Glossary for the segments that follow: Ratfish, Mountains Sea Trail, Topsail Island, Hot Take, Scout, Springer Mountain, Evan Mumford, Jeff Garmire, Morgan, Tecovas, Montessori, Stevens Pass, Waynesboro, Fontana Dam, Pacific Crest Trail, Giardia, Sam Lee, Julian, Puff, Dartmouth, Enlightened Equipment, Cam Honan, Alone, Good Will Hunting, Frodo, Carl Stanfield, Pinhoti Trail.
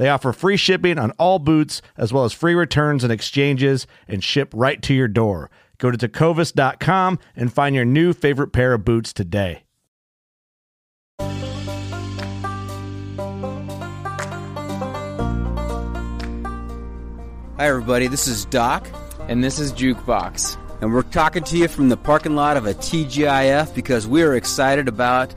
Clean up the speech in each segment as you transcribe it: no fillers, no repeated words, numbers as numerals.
They offer free shipping on all boots, as well as free returns and exchanges, and ship right to your door. Go to Tecovas.com and find your new favorite pair of boots today. Hi everybody, this is Doc. And this is Jukebox. And we're talking to you from the parking lot of a TGIF because we're excited about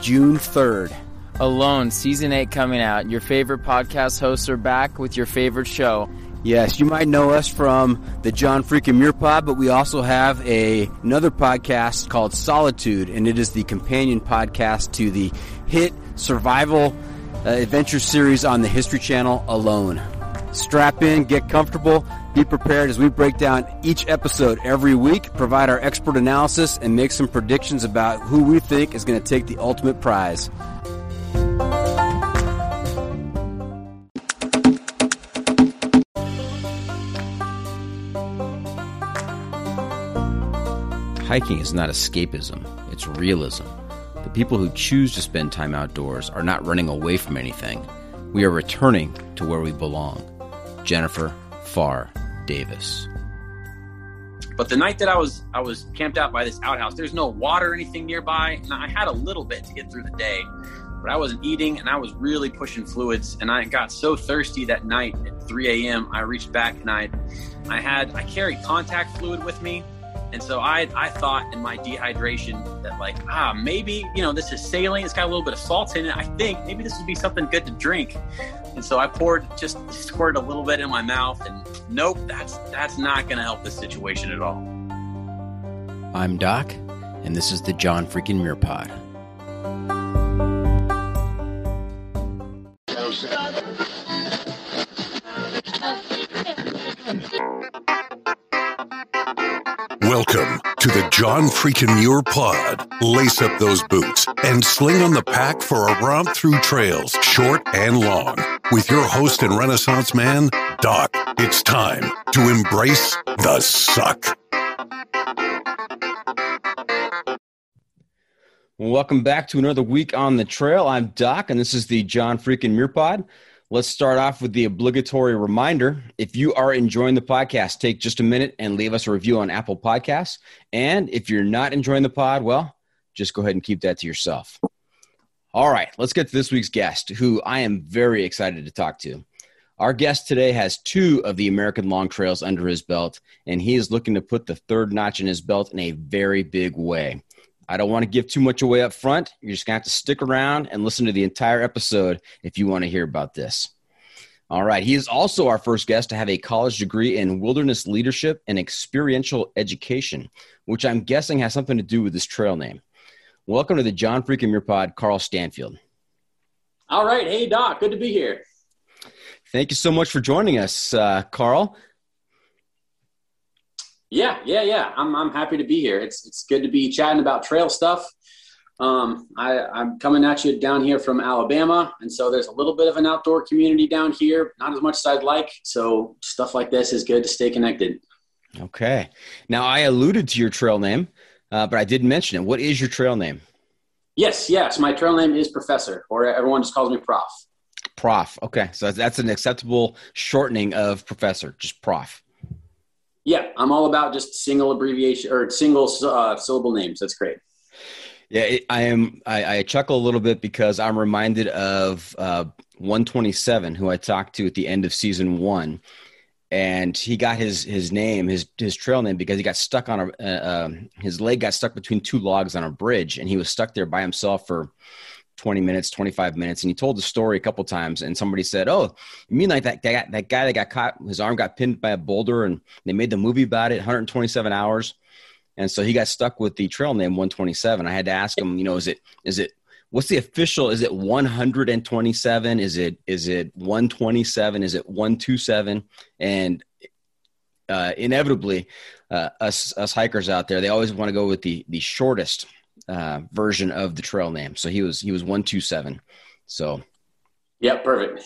June 3rd. Alone, Season 8 coming out. Your favorite podcast hosts are back with your favorite show. Yes, you might know us from the John Freakin' Muir Pod, but we also have another podcast called Solitude, and it is the companion podcast to the hit survival adventure series on the History Channel, Alone. Strap in, get comfortable, be prepared as we break down each episode every week, provide our expert analysis, and make some predictions about who we think is going to take the ultimate prize. Hiking is not escapism, it's realism. The people who choose to spend time outdoors are not running away from anything. We are returning to where we belong. Jennifer Farr Davis. But the night that I was camped out by this outhouse, there's no water or anything nearby, and I had a little bit to get through the day, but I wasn't eating, and I was really pushing fluids, and I got so thirsty that night at 3 a.m. I reached back and I carried contact fluid with me, and so I thought in my dehydration that maybe, this is saline, it's got a little bit of salt in it, I think maybe this would be something good to drink. And so I squirted a little bit in my mouth, and nope, that's not going to help the situation at all. I'm Doc, and this is the John Freakin' Muir Pod. Welcome to the John Freakin' Muir Pod. Lace up those boots and sling on the pack for a romp through trails, short and long. With your host and Renaissance man, Doc, it's time to embrace the suck. Welcome back to another week on the trail. I'm Doc, and this is the John Freakin' Muir Pod. Let's start off with the obligatory reminder. If you are enjoying the podcast, take just a minute and leave us a review on Apple Podcasts. And if you're not enjoying the pod, well, just go ahead and keep that to yourself. All right, let's get to this week's guest, who I am very excited to talk to. Our guest today has two of the American Long Trails under his belt, and he is looking to put the third notch in his belt in a very big way. I don't want to give too much away up front. You're just going to have to stick around and listen to the entire episode if you want to hear about this. All right. He is also our first guest to have a college degree in wilderness leadership and experiential education, which I'm guessing has something to do with this trail name. Welcome to the John Freakin' Muir Pod, Carl Stanfield. All right. Hey, Doc. Good to be here. Thank you so much for joining us, Carl. Yeah. I'm happy to be here. It's good to be chatting about trail stuff. I'm coming at you down here from Alabama, and so there's a little bit of an outdoor community down here, not as much as I'd like. So stuff like this is good to stay connected. Okay. Now, I alluded to your trail name, but I didn't mention it. What is your trail name? Yes. My trail name is Professor, or everyone just calls me Prof. Prof. Okay. So that's an acceptable shortening of Professor, just Prof. Yeah. I'm all about just single abbreviation or single syllable names. That's great. Yeah, I chuckle a little bit because I'm reminded of 127, who I talked to at the end of season one, and he got his name, his trail name, because he got stuck on his leg got stuck between two logs on a bridge, and he was stuck there by himself for 20 minutes, 25 minutes, and he told the story a couple times, and somebody said, "Oh, you mean like that guy that got caught, his arm got pinned by a boulder, and they made the movie about it, 127 hours." And so he got stuck with the trail name 127. I had to ask him, is it what's the official? Is it 127? Is it 127? Is it 127? And inevitably, us hikers out there, they always want to go with the shortest version of the trail name. So he was 127. So yeah, perfect.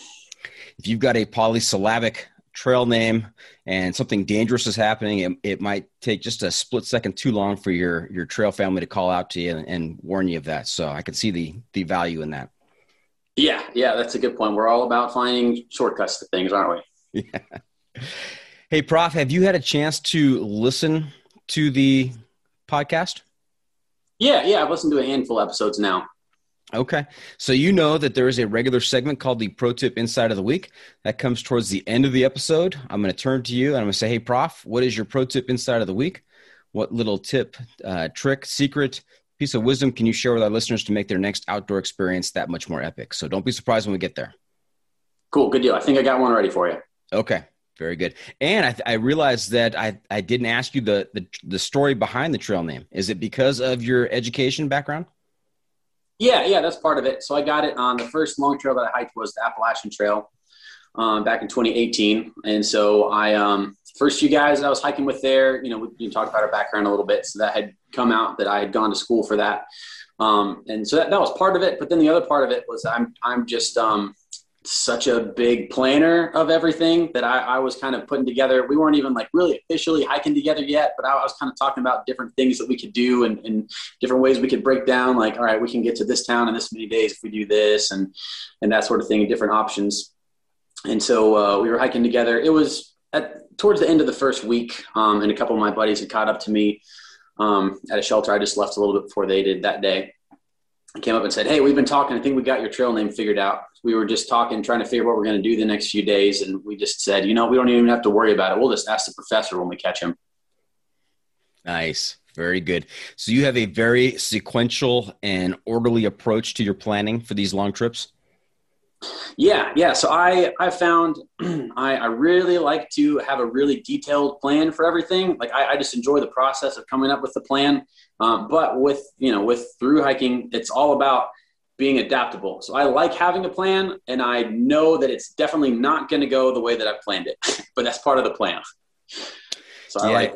If you've got a polysyllabic trail name and something dangerous is happening, it might take just a split second too long for your trail family to call out to you and warn you of that. So I can see the value in that. Yeah. That's a good point. We're all about finding shortcuts to things, aren't we? Yeah. Hey, Prof, have you had a chance to listen to the podcast? Yeah. I've listened to a handful of episodes now. Okay. So you know that there is a regular segment called the Pro Tip Inside of the Week. That comes towards the end of the episode. I'm going to turn to you and I'm going to say, "Hey, Prof, what is your Pro Tip Inside of the Week? What little tip, trick, secret, piece of wisdom can you share with our listeners to make their next outdoor experience that much more epic?" So don't be surprised when we get there. Cool. Good deal. I think I got one ready for you. Okay. Very good. And I realized that I didn't ask you the story behind the trail name. Is it because of your education background? Yeah, that's part of it. So I got it on the first long trail that I hiked was the Appalachian Trail back in 2018. And so I, first few guys that I was hiking with there, we talked about our background a little bit. So that had come out that I had gone to school for that. And so that was part of it. But then the other part of it was I'm just such a big planner of everything that I was kind of putting together. We weren't even like really officially hiking together yet, but I was kind of talking about different things that we could do and different ways we could break down, like, all right, we can get to this town in this many days if we do this and that sort of thing, and different options. And so we were hiking together. It was towards the end of the first week, and a couple of my buddies had caught up to me at a shelter I just left a little bit before they did that day. I came up and said, "Hey, we've been talking. I think we got your trail name figured out. We were just talking, trying to figure out what we're going to do the next few days." And we just said, we don't even have to worry about it. We'll just ask the professor when we catch him." Nice. Very good. So you have a very sequential and orderly approach to your planning for these long trips. Yeah. So I found I really like to have a really detailed plan for everything. Like I just enjoy the process of coming up with the plan. But with through hiking, it's all about being adaptable. So I like having a plan, and I know that it's definitely not going to go the way that I planned it, but that's part of the plan. So I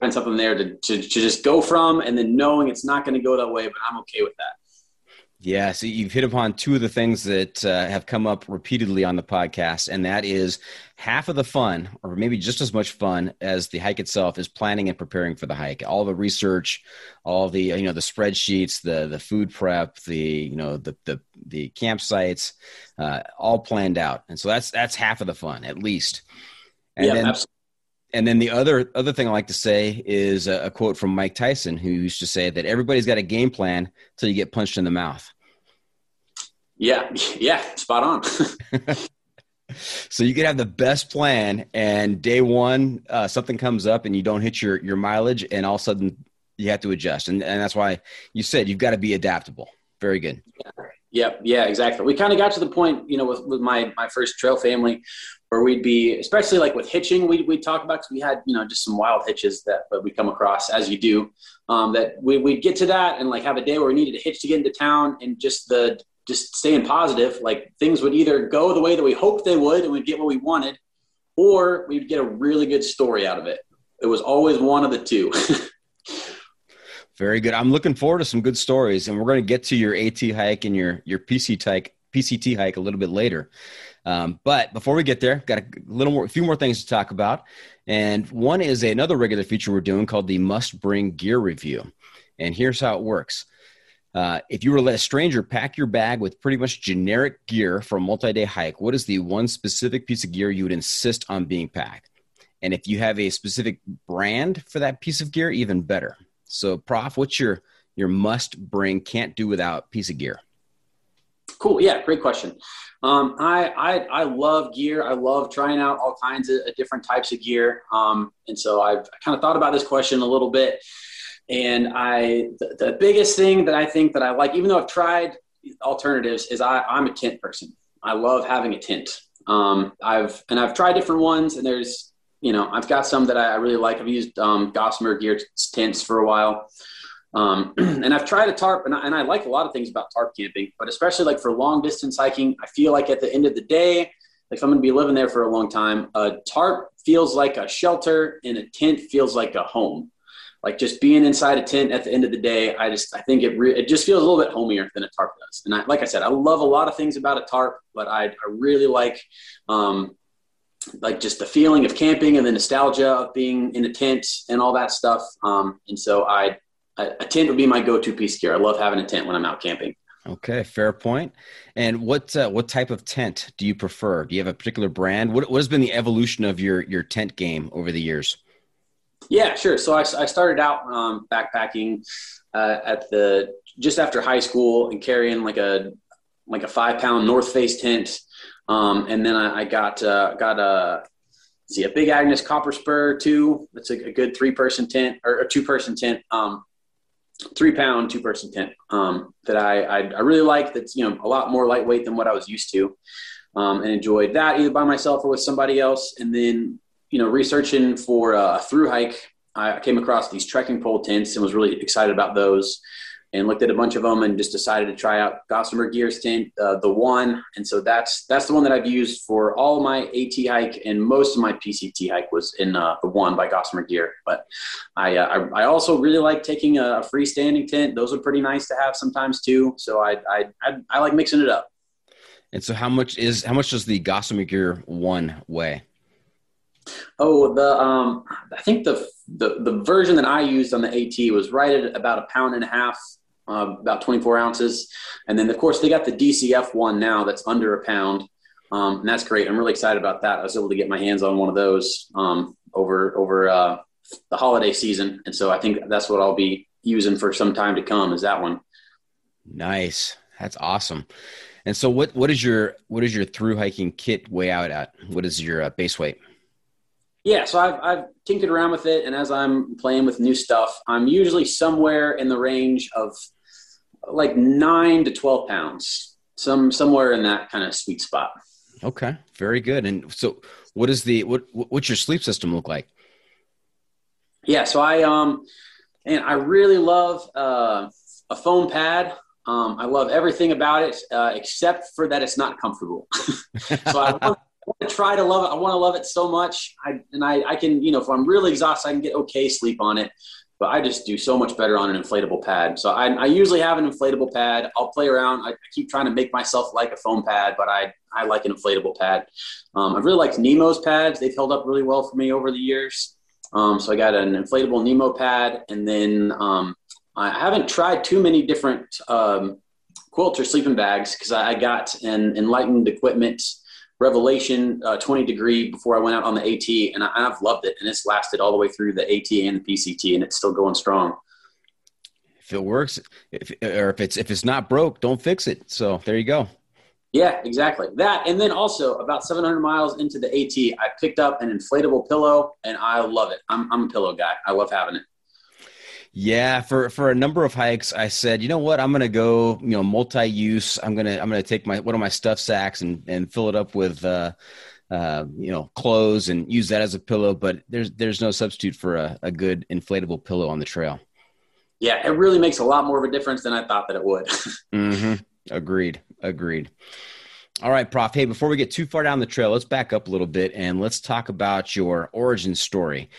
find something there to just go from, and then knowing it's not going to go that way, but I'm okay with that. Yeah. So you've hit upon two of the things that have come up repeatedly on the podcast. And that is half of the fun, or maybe just as much fun as the hike itself, is planning and preparing for the hike. All the research, all the, the spreadsheets, the food prep, the campsites, all planned out. And so that's half of the fun, at least. And yeah, absolutely. And then the other thing I like to say is a quote from Mike Tyson, who used to say that everybody's got a game plan till you get punched in the mouth. Yeah, spot on. So you could have the best plan, and day one, something comes up and you don't hit your mileage, and all of a sudden you have to adjust. And that's why you said you've got to be adaptable. Very good. Yeah. Yep. Yeah, exactly. We kind of got to the point, you know, with my first trail family where we'd be, especially like with hitching, we'd talk about, cause we had, you know, just some wild hitches that we come across as you do, that we'd get to that and like have a day where we needed a hitch to get into town, and just staying positive. Like things would either go the way that we hoped they would and we'd get what we wanted, or we'd get a really good story out of it. It was always one of the two. Very good. I'm looking forward to some good stories, and we're going to get to your AT hike and your PCT hike a little bit later. But before we get there, got a few more things to talk about. And one is another regular feature we're doing called the Must Bring Gear Review. And here's how it works. If you were to let a stranger pack your bag with pretty much generic gear for a multi-day hike, what is the one specific piece of gear you would insist on being packed? And if you have a specific brand for that piece of gear, even better. So, Prof, what's your must-bring, can't-do-without piece of gear? Cool. Yeah, great question. I love gear. I love trying out all kinds of different types of gear. And so I've kind of thought about this question a little bit. And the biggest thing that I think that I like, even though I've tried alternatives, is I'm a tent person. I love having a tent. I've tried different ones, and there's, you know, I've got some that I really like. I've used Gossamer Gear tents for a while. And I've tried a tarp, and I like a lot of things about tarp camping, but especially like for long distance hiking, I feel like at the end of the day, like if I'm going to be living there for a long time, a tarp feels like a shelter and a tent feels like a home. Like just being inside a tent at the end of the day, I think it just feels a little bit homier than a tarp does. And like I said, I love a lot of things about a tarp, but I really like just the feeling of camping and the nostalgia of being in a tent and all that stuff. And so a tent would be my go-to piece of gear. I love having a tent when I'm out camping. Okay. Fair point. And what type of tent do you prefer? Do you have a particular brand? What has been the evolution of your tent game over the years? Yeah, sure. So I started out backpacking just after high school and carrying like a 5-pound North Face tent. And then I got a Big Agnes Copper Spur 2. That's a good 3-person tent, or a 2-person tent, 3-pound 2-person tent, that I really like. That's, you know, a lot more lightweight than what I was used to, and enjoyed that either by myself or with somebody else. And then, you know, researching for a through hike, I came across these trekking pole tents and was really excited about those, and looked at a bunch of them and just decided to try out Gossamer Gear's tent, the one. And so that's the one that I've used for all my AT hike, and most of my PCT hike was in the one by Gossamer Gear. But I also really like taking a freestanding tent. Those are pretty nice to have sometimes too. So I like mixing it up. And so how much does the Gossamer Gear one weigh? Oh, I think the version that I used on the AT was right at about 1.5 pounds, about 24 ounces. And then of course they got the DCF one now that's under 1 pound. And that's great. I'm really excited about that. I was able to get my hands on one of those, over the holiday season. And so I think that's what I'll be using for some time to come, is that one. Nice. That's awesome. And so what is your through hiking kit weigh out at? What is your base weight? Yeah, so I've tinkered around with it, and as I'm playing with new stuff, I'm usually somewhere in the range of like 9 to 12 pounds, somewhere in that kind of sweet spot. Okay, very good. And so what's your sleep system look like? Yeah, so I really love a foam pad. I love everything about it, except for that it's not comfortable. So I want to love it so much. I can, you know, if I'm really exhausted, I can get okay sleep on it, but I just do so much better on an inflatable pad. So I usually have an inflatable pad. I'll play around. I keep trying to make myself like a foam pad, but I like an inflatable pad. I've really liked Nemo's pads. They've held up really well for me over the years. So I got an inflatable Nemo pad, and then I haven't tried too many different quilts or sleeping bags, because I got an Enlightened Equipment Revelation 20 degree before I went out on the AT, and I've loved it, and it's lasted all the way through the AT and the PCT, and it's still going strong. If it works, if it's not broke, don't fix it. So there you go. Yeah, exactly that. And then also about 700 miles into the AT, I picked up an inflatable pillow, and I love it. I'm a pillow guy. I love having it. Yeah, for a number of hikes, I said, you know what, I'm going to go, multi-use. I'm going to take one of my stuff sacks and fill it up with, clothes and use that as a pillow. But there's no substitute for a good inflatable pillow on the trail. Yeah, it really makes a lot more of a difference than I thought that it would. Mm-hmm. Agreed. All right, Prof. Hey, before we get too far down the trail, let's back up a little bit and let's talk about your origin story.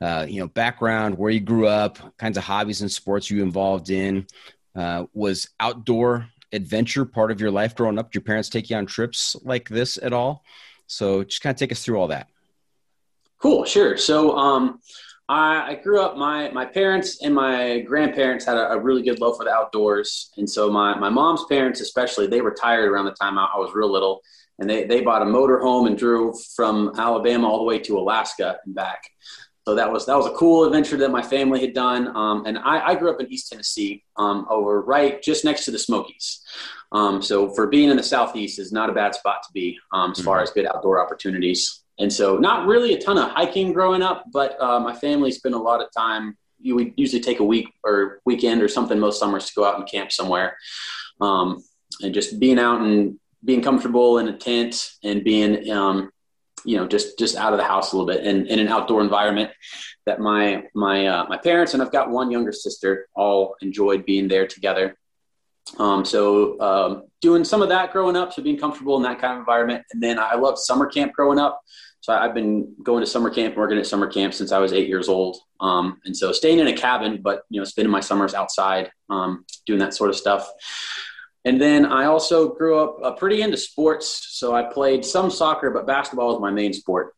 Background, where you grew up, kinds of hobbies and sports you involved in. Was outdoor adventure part of your life growing up? Did your parents take you on trips like this at all? So just kind of take us through all that. Cool, sure. So I grew up, my parents and my grandparents had a really good love for the outdoors. And so my mom's parents, especially, they retired around the time I was real little. And they bought a motor home and drove from Alabama all the way to Alaska and back. So that was a cool adventure that my family had done. And I grew up in East Tennessee, over right just next to the Smokies. So for being in the Southeast is not a bad spot to be, as far as good outdoor opportunities. And so not really a ton of hiking growing up, but my family spent a lot of time. You would usually take a week or weekend or something most summers to go out and camp somewhere. And just being out and being comfortable in a tent and being, just out of the house a little bit and in an outdoor environment that my parents, and I've got one younger sister, all enjoyed being there together. Doing some of that growing up, so being comfortable in that kind of environment. And then I loved summer camp growing up. So I've been going to summer camp, working at summer camp since I was 8 years old. And so staying in a cabin, but, spending my summers outside, doing that sort of stuff. And then I also grew up pretty into sports. So I played some soccer, but basketball was my main sport.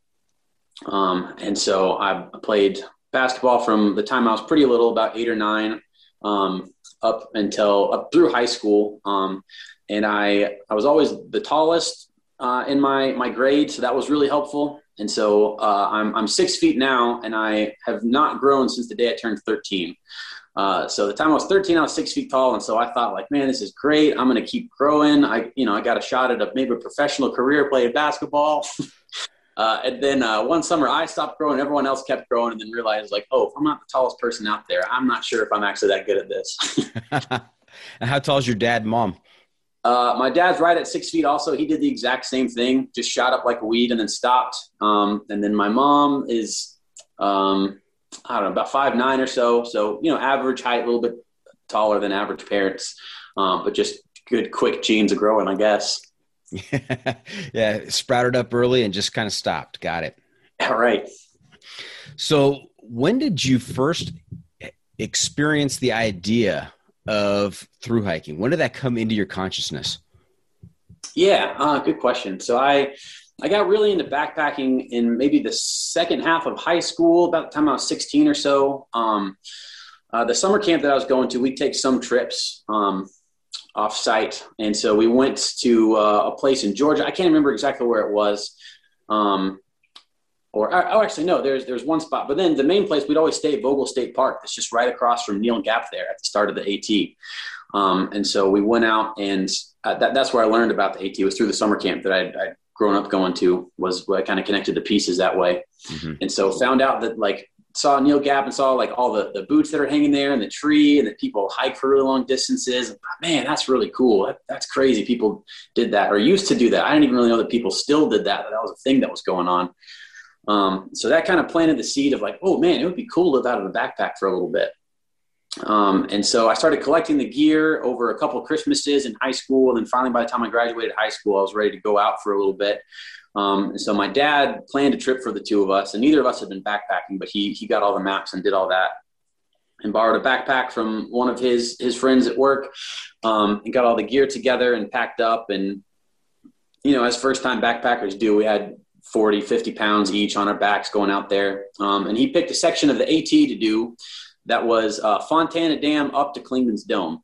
And so I played basketball from the time I was pretty little, about 8 or 9, up through high school. And I was always the tallest in my grade, so that was really helpful. And so I'm 6 feet now, and I have not grown since the day I turned 13. So the time I was 13, I was 6 feet tall, and so I thought, like, man, this is great. I'm going to keep growing. I got a shot at maybe a professional career playing basketball. And then one summer I stopped growing, everyone else kept growing, and then realized, like, oh, if I'm not the tallest person out there, I'm not sure if I'm actually that good at this. And how tall is your dad and mom? My dad's right at 6 feet also. He did the exact same thing, just shot up like a weed and then stopped. And then my mom is, about 5'9" or so. So, average height, a little bit taller than average parents, but just good, quick genes of growing, I guess. Yeah. Sprouted up early and just kind of stopped. Got it. All right. So when did you first experience the idea of through hiking? When did that come into your consciousness? Yeah. Good question. So I got really into backpacking in maybe the second half of high school, about the time I was 16 or so. The summer camp that I was going to, we'd take some trips, off site. And so we went to a place in Georgia. I can't remember exactly where it was. There's one spot, but then the main place we'd always stay at Vogel State Park. It's just right across from Neil Gap there at the start of the AT. And so we went out and that's where I learned about the AT. It was through the summer camp that I'd grown up going to, was where I kind of connected the pieces that way. Mm-hmm. And so found out that, like, saw Neil Gap and saw, like, all the boots that are hanging there and the tree and that people hike for really long distances. Man, that's really cool. That's crazy. People did that or used to do that. I didn't even really know that people still did that, but that was a thing that was going on. So that kind of planted the seed of, like, oh man, it would be cool to live out of a backpack for a little bit. And so I started collecting the gear over a couple of Christmases in high school. And then finally, by the time I graduated high school, I was ready to go out for a little bit. And so my dad planned a trip for the two of us, and neither of us had been backpacking, but he got all the maps and did all that and borrowed a backpack from one of his friends at work, and got all the gear together and packed up. And, as first time backpackers do, we had 40, 50 pounds each on our backs going out there. And he picked a section of the AT to do that was Fontana Dam up to Clingmans Dome.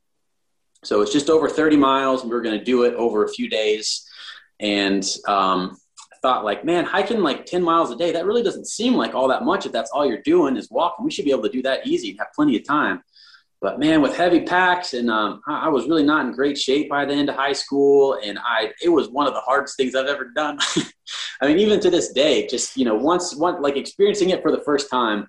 So it's just over 30 miles and we were going to do it over a few days. And, thought, like, man, hiking like 10 miles a day, that really doesn't seem like all that much if that's all you're doing is walking. We should be able to do that easy and have plenty of time. But man, with heavy packs and I was really not in great shape by the end of high school, and it was one of the hardest things I've ever done. I mean, even to this day, just, once like experiencing it for the first time,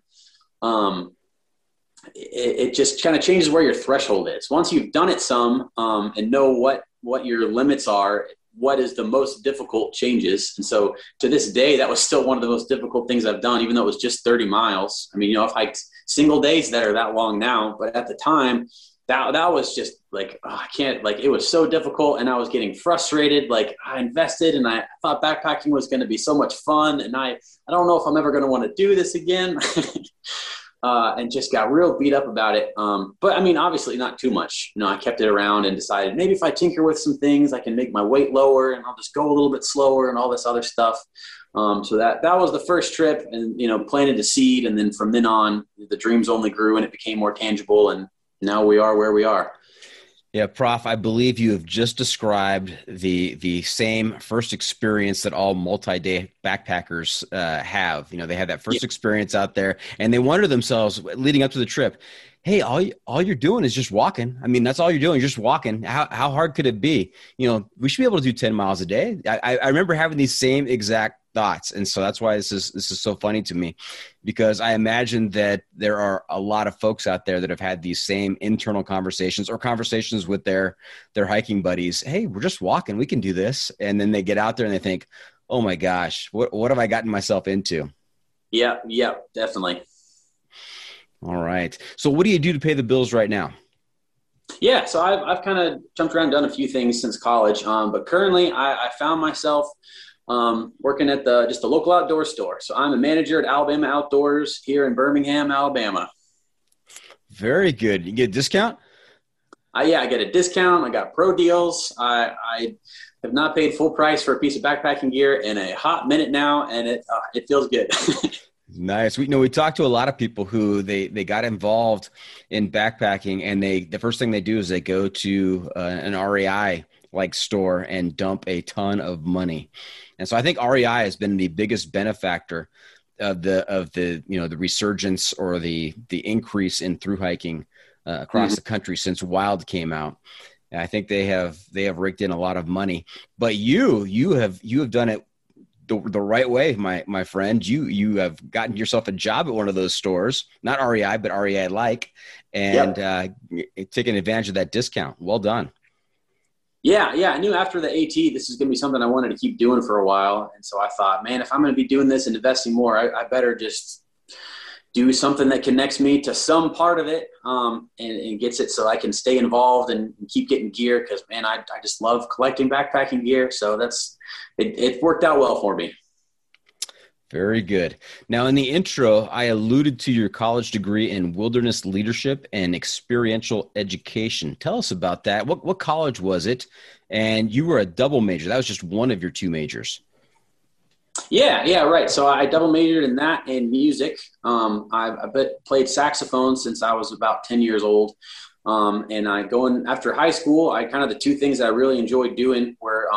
it just kind of changes where your threshold is. Once you've done it some, and know what your limits are, what is the most difficult changes. And so to this day, that was still one of the most difficult things I've done, even though it was just 30 miles. I mean, I've hiked single days that are that long now, but at the time that was just like, oh, I can't, like, it was so difficult and I was getting frustrated. Like, I invested and I thought backpacking was going to be so much fun. And I don't know if I'm ever going to want to do this again. And just got real beat up about it. But I mean, obviously not too much. You know, I kept it around and decided maybe if I tinker with some things, I can make my weight lower and I'll just go a little bit slower and all this other stuff. So that was the first trip, and, planted a seed. And then from then on, the dreams only grew and it became more tangible. And now we are where we are. Yeah, Prof, I believe you have just described the same first experience that all multi-day backpackers have. They have that first experience out there, and they wonder themselves leading up to the trip, hey, all you're doing is just walking. I mean, that's all you're doing. You're just walking. How hard could it be? We should be able to do 10 miles a day. I remember having these same exact thoughts. And so that's why this is so funny to me, because I imagine that there are a lot of folks out there that have had these same internal conversations or conversations with their hiking buddies. Hey, we're just walking. We can do this. And then they get out there and they think, oh my gosh, what have I gotten myself into? Yeah, definitely. All right. So what do you do to pay the bills right now? Yeah. So I've kind of jumped around and done a few things since college. But currently I found myself working at the local outdoor store. So I'm a manager at Alabama Outdoors here in Birmingham, Alabama. Very good. You get a discount? I get a discount. I got pro deals. I have not paid full price for a piece of backpacking gear in a hot minute now, and it feels good. Nice. We talked to a lot of people who they got involved in backpacking, and the first thing they do is they go to an REI like store and dump a ton of money. And so I think REI has been the biggest benefactor of the resurgence or the increase in through hiking across the country since Wild came out. And I think they have raked in a lot of money, but you have done it the right way. My friend, you have gotten yourself a job at one of those stores, not REI, but REI like, and taking advantage of that discount. Well done. Yeah. I knew after the AT, this is going to be something I wanted to keep doing for a while. And so I thought, man, if I'm going to be doing this and investing more, I better just do something that connects me to some part of it and gets it so I can stay involved and keep getting gear. Cause man, I just love collecting backpacking gear. So it worked out well for me. Very good. Now, in the intro, I alluded to your college degree in wilderness leadership and experiential education. Tell us about that. What college was it? And you were a double major. That was just one of your two majors. Yeah, right. So I double majored in that and music. I've played saxophone since I was about 10 years old. And after high school, the two things I really enjoyed doing were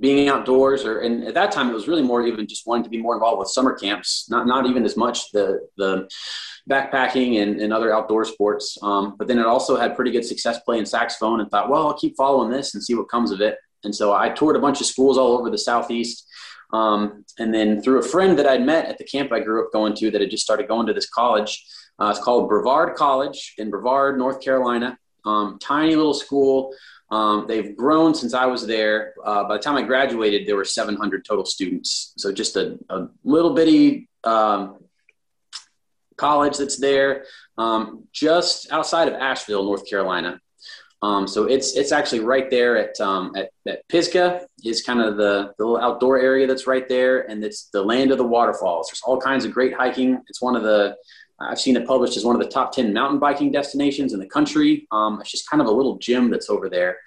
being outdoors, and at that time it was really more even just wanting to be more involved with summer camps, not even as much the backpacking and other outdoor sports. But then it also had pretty good success playing saxophone, and thought, well, I'll keep following this and see what comes of it. And so I toured a bunch of schools all over the Southeast. And then through a friend that I'd met at the camp I grew up going to that had just started going to this college, it's called Brevard College in Brevard, North Carolina, tiny little school. They've grown since I was there. By the time I graduated, there were 700 total students. So just a little bitty college that's there, just outside of Asheville, North Carolina. So it's actually right there at Pisgah is kind of the little outdoor area that's right there. And it's the land of the waterfalls. There's all kinds of great hiking. It's I've seen it published as one of the top 10 mountain biking destinations in the country. It's just kind of a little gym that's over there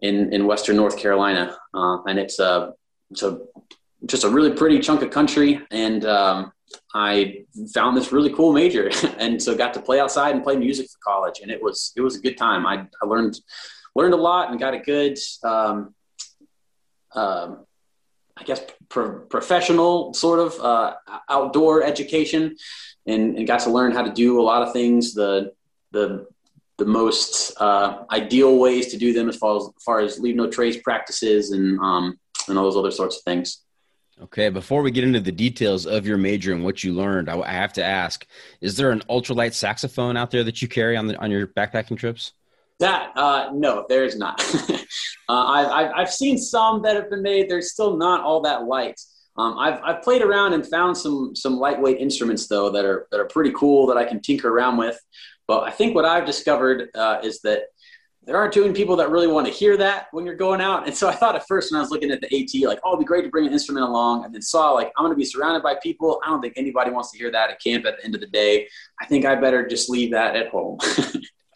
in Western North Carolina. And it's just a really pretty chunk of country. And I found this really cool major and so got to play outside and play music for college. And it was a good time. I learned a lot and got a good, professional sort of outdoor education. And got to learn how to do a lot of things, the most ideal ways to do them as far as leave no trace practices and all those other sorts of things. Okay, before we get into the details of your major and what you learned, I have to ask, is there an ultralight saxophone out there that you carry on your backpacking trips? No, there is not. I've seen some that have been made. They're still not all that light. I've played around and found some lightweight instruments though that are pretty cool that I can tinker around with. But I think what I've discovered is that there aren't too many people that really want to hear that when you're going out. And so I thought at first when I was looking at the AT, like, oh, it'd be great to bring an instrument along, and then saw, like, I'm going to be surrounded by people. I don't think anybody wants to hear that at camp at the end of the day. I think I better just leave that at home.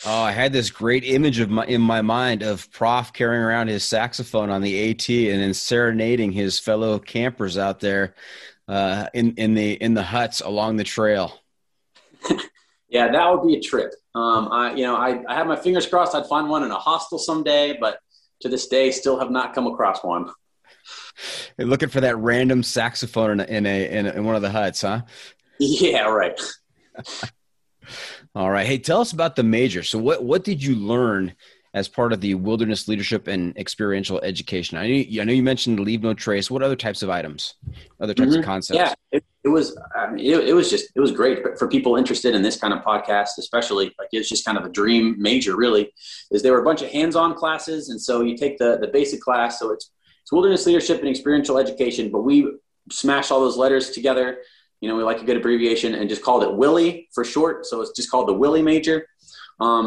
Oh, I had this great image in my mind of Prof carrying around his saxophone on the AT and then serenading his fellow campers out there in the huts along the trail. Yeah, that would be a trip. I had my fingers crossed I'd find one in a hostel someday, but to this day, still have not come across one. You're looking for that random saxophone in one of the huts, huh? Yeah, right. All right. Hey, tell us about the major. So what did you learn as part of the wilderness leadership and experiential education? I know you mentioned leave no trace. What other types of items, other types of concepts? Yeah, it was great for people interested in this kind of podcast, especially. Like, it's just kind of a dream major, really, is there were a bunch of hands-on classes. And so you take the basic class. So it's wilderness leadership and experiential education, but we smash all those letters together. You know, we like a good abbreviation and just called it WILLY for short. So it's just called the WILLY major.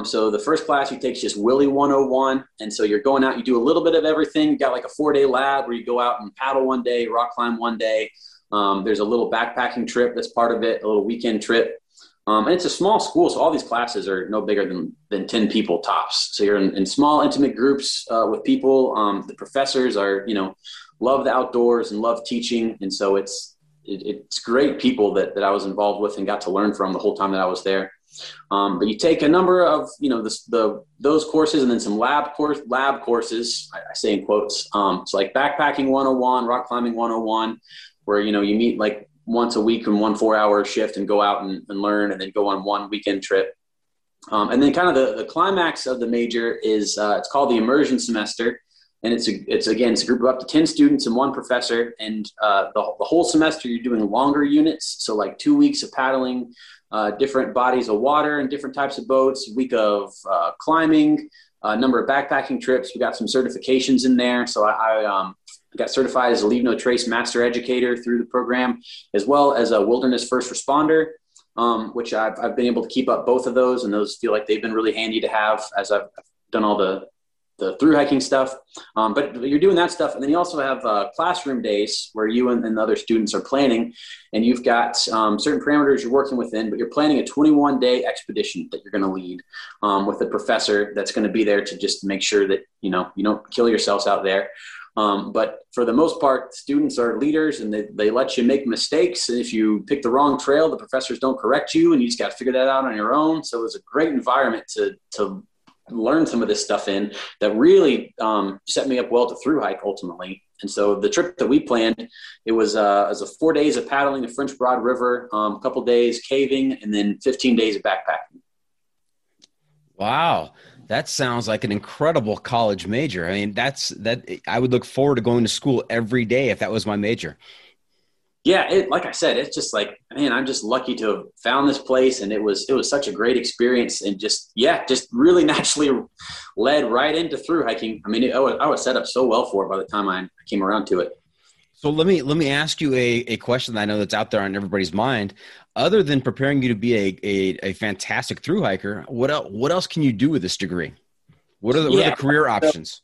So the first class you take is just WILLY 101. And so you're going out, you do a little bit of everything. You got like a 4-day lab where you go out and paddle one day, rock climb one day. There's a little backpacking trip that's part of it, a little weekend trip. And it's a small school, so all these classes are no bigger than 10 people tops. So you're in small, intimate groups with people. The professors are, you know, love the outdoors and love teaching. And so it's great people that I was involved with and got to learn from the whole time that I was there. But you take a number of, you know, those courses and then some lab courses, I say in quotes. It's like backpacking 101, rock climbing 101, where, you know, you meet like once a week in 1 4-hour shift and go out and learn, and then go on one weekend trip. And then kind of the climax of the major is it's called the immersion semester. And it's a group of up to 10 students and one professor. And the whole semester you're doing longer units. So like 2 weeks of paddling, different bodies of water and different types of boats, a week of climbing, a number of backpacking trips. We got some certifications in there. So I got certified as a Leave No Trace Master Educator through the program, as well as a Wilderness First Responder, which I've been able to keep up both of those. And those feel like they've been really handy to have as I've done all the through hiking stuff, but you're doing that stuff. And then you also have classroom days where you and other students are planning, and you've got certain parameters you're working within, but you're planning a 21-day expedition that you're going to lead with a professor that's going to be there to just make sure that, you know, you don't kill yourselves out there. But for the most part, students are leaders, and they let you make mistakes. And if you pick the wrong trail, the professors don't correct you, and you just got to figure that out on your own. So it was a great environment to learn some of this stuff in that really set me up well to through hike ultimately. And so the trip that we planned, it was a 4 days of paddling the French Broad River, a couple days caving, and then 15 days of backpacking. Wow. That sounds like an incredible college major. I mean, I would look forward to going to school every day if that was my major. Yeah. Like I said, it's just like, man, I'm just lucky to have found this place. And it was such a great experience, and just really naturally led right into through hiking. I mean, I was set up so well for it by the time I came around to it. So let me ask you a question that I know that's out there on everybody's mind. Other than preparing you to be a fantastic through hiker, what else can you do with this degree? What are the career options?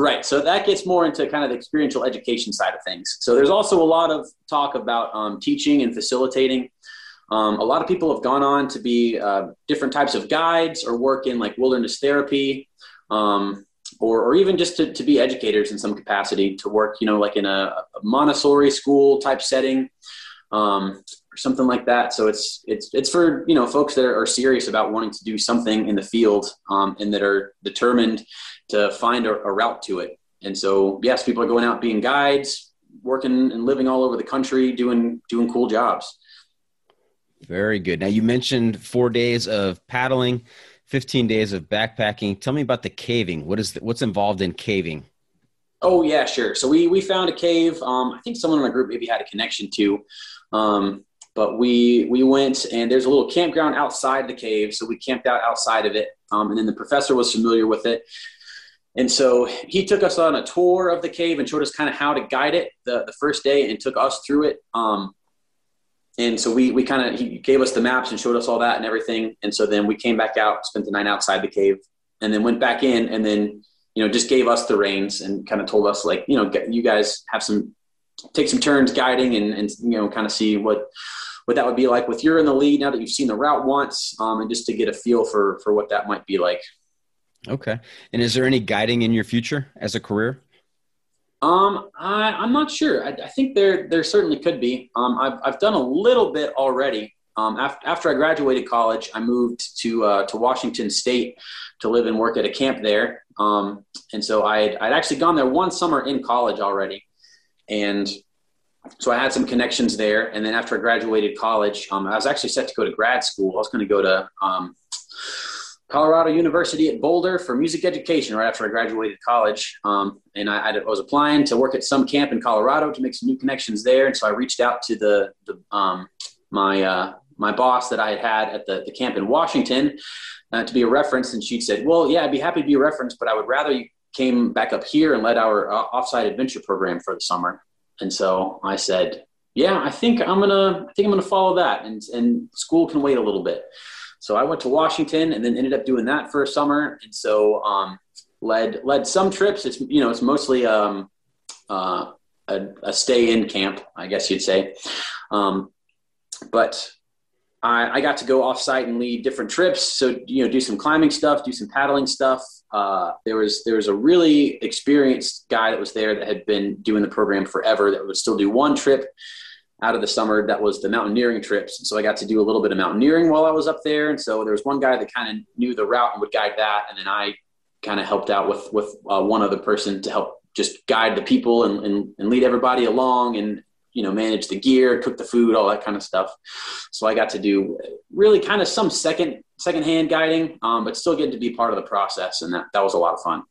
Right. So that gets more into kind of the experiential education side of things. So there's also a lot of talk about teaching and facilitating. A lot of people have gone on to be different types of guides or work in like wilderness therapy, or even just to be educators in some capacity, to work, you know, like in a Montessori school type setting, or something like that. So it's for, you know, folks that are serious about wanting to do something in the field, and that are determined to find a route to it. And so, yes, people are going out being guides, working and living all over the country, doing cool jobs. Very good. Now, you mentioned 4 days of paddling, 15 days of backpacking. Tell me about the caving. What's involved in caving? Oh yeah, sure. So we found a cave. I think someone in my group maybe had a connection to, but we went, and there's a little campground outside the cave. So we camped out outside of it. And then the professor was familiar with it. And so he took us on a tour of the cave and showed us kind of how to guide it the first day and took us through it. And so we kind of, he gave us the maps and showed us all that and everything. And so then we came back out, spent the night outside the cave, and then went back in, and then, you know, just gave us the reins and kind of told us, like, you know, you guys have take some turns guiding and, you know, kind of see what that would be like with you're in the lead now that you've seen the route once, and just to get a feel for what that might be like. Okay. And is there any guiding in your future as a career? I'm not sure. I think there certainly could be. I've done a little bit already. After I graduated college, I moved to Washington State to live and work at a camp there. And so I'd actually gone there one summer in college already. And so I had some connections there. And then after I graduated college, I was actually set to go to grad school. I was going to go to, Colorado University at Boulder for music education right after I graduated college. And I was applying to work at some camp in Colorado to make some new connections there. And so I reached out to my boss that I had at the camp in Washington to be a reference. And she said, well, yeah, I'd be happy to be a reference, but I would rather you came back up here and led our offsite adventure program for the summer. And so I said, yeah, I think I'm going to follow that. And school can wait a little bit. So I went to Washington and then ended up doing that for a summer. And so, led some trips. It's, you know, it's mostly, a stay in camp, I guess you'd say. But I got to go offsite and lead different trips. So, you know, do some climbing stuff, do some paddling stuff. There was a really experienced guy that was there that had been doing the program forever that would still do one trip out of the summer that was the mountaineering trips. And so I got to do a little bit of mountaineering while I was up there. And so there was one guy that kind of knew the route and would guide that. And then I kind of helped out with one other person to help just guide the people and lead everybody along and, you know, manage the gear, cook the food, all that kind of stuff. So I got to do really kind of some secondhand guiding, but still getting to be part of the process. And that was a lot of fun.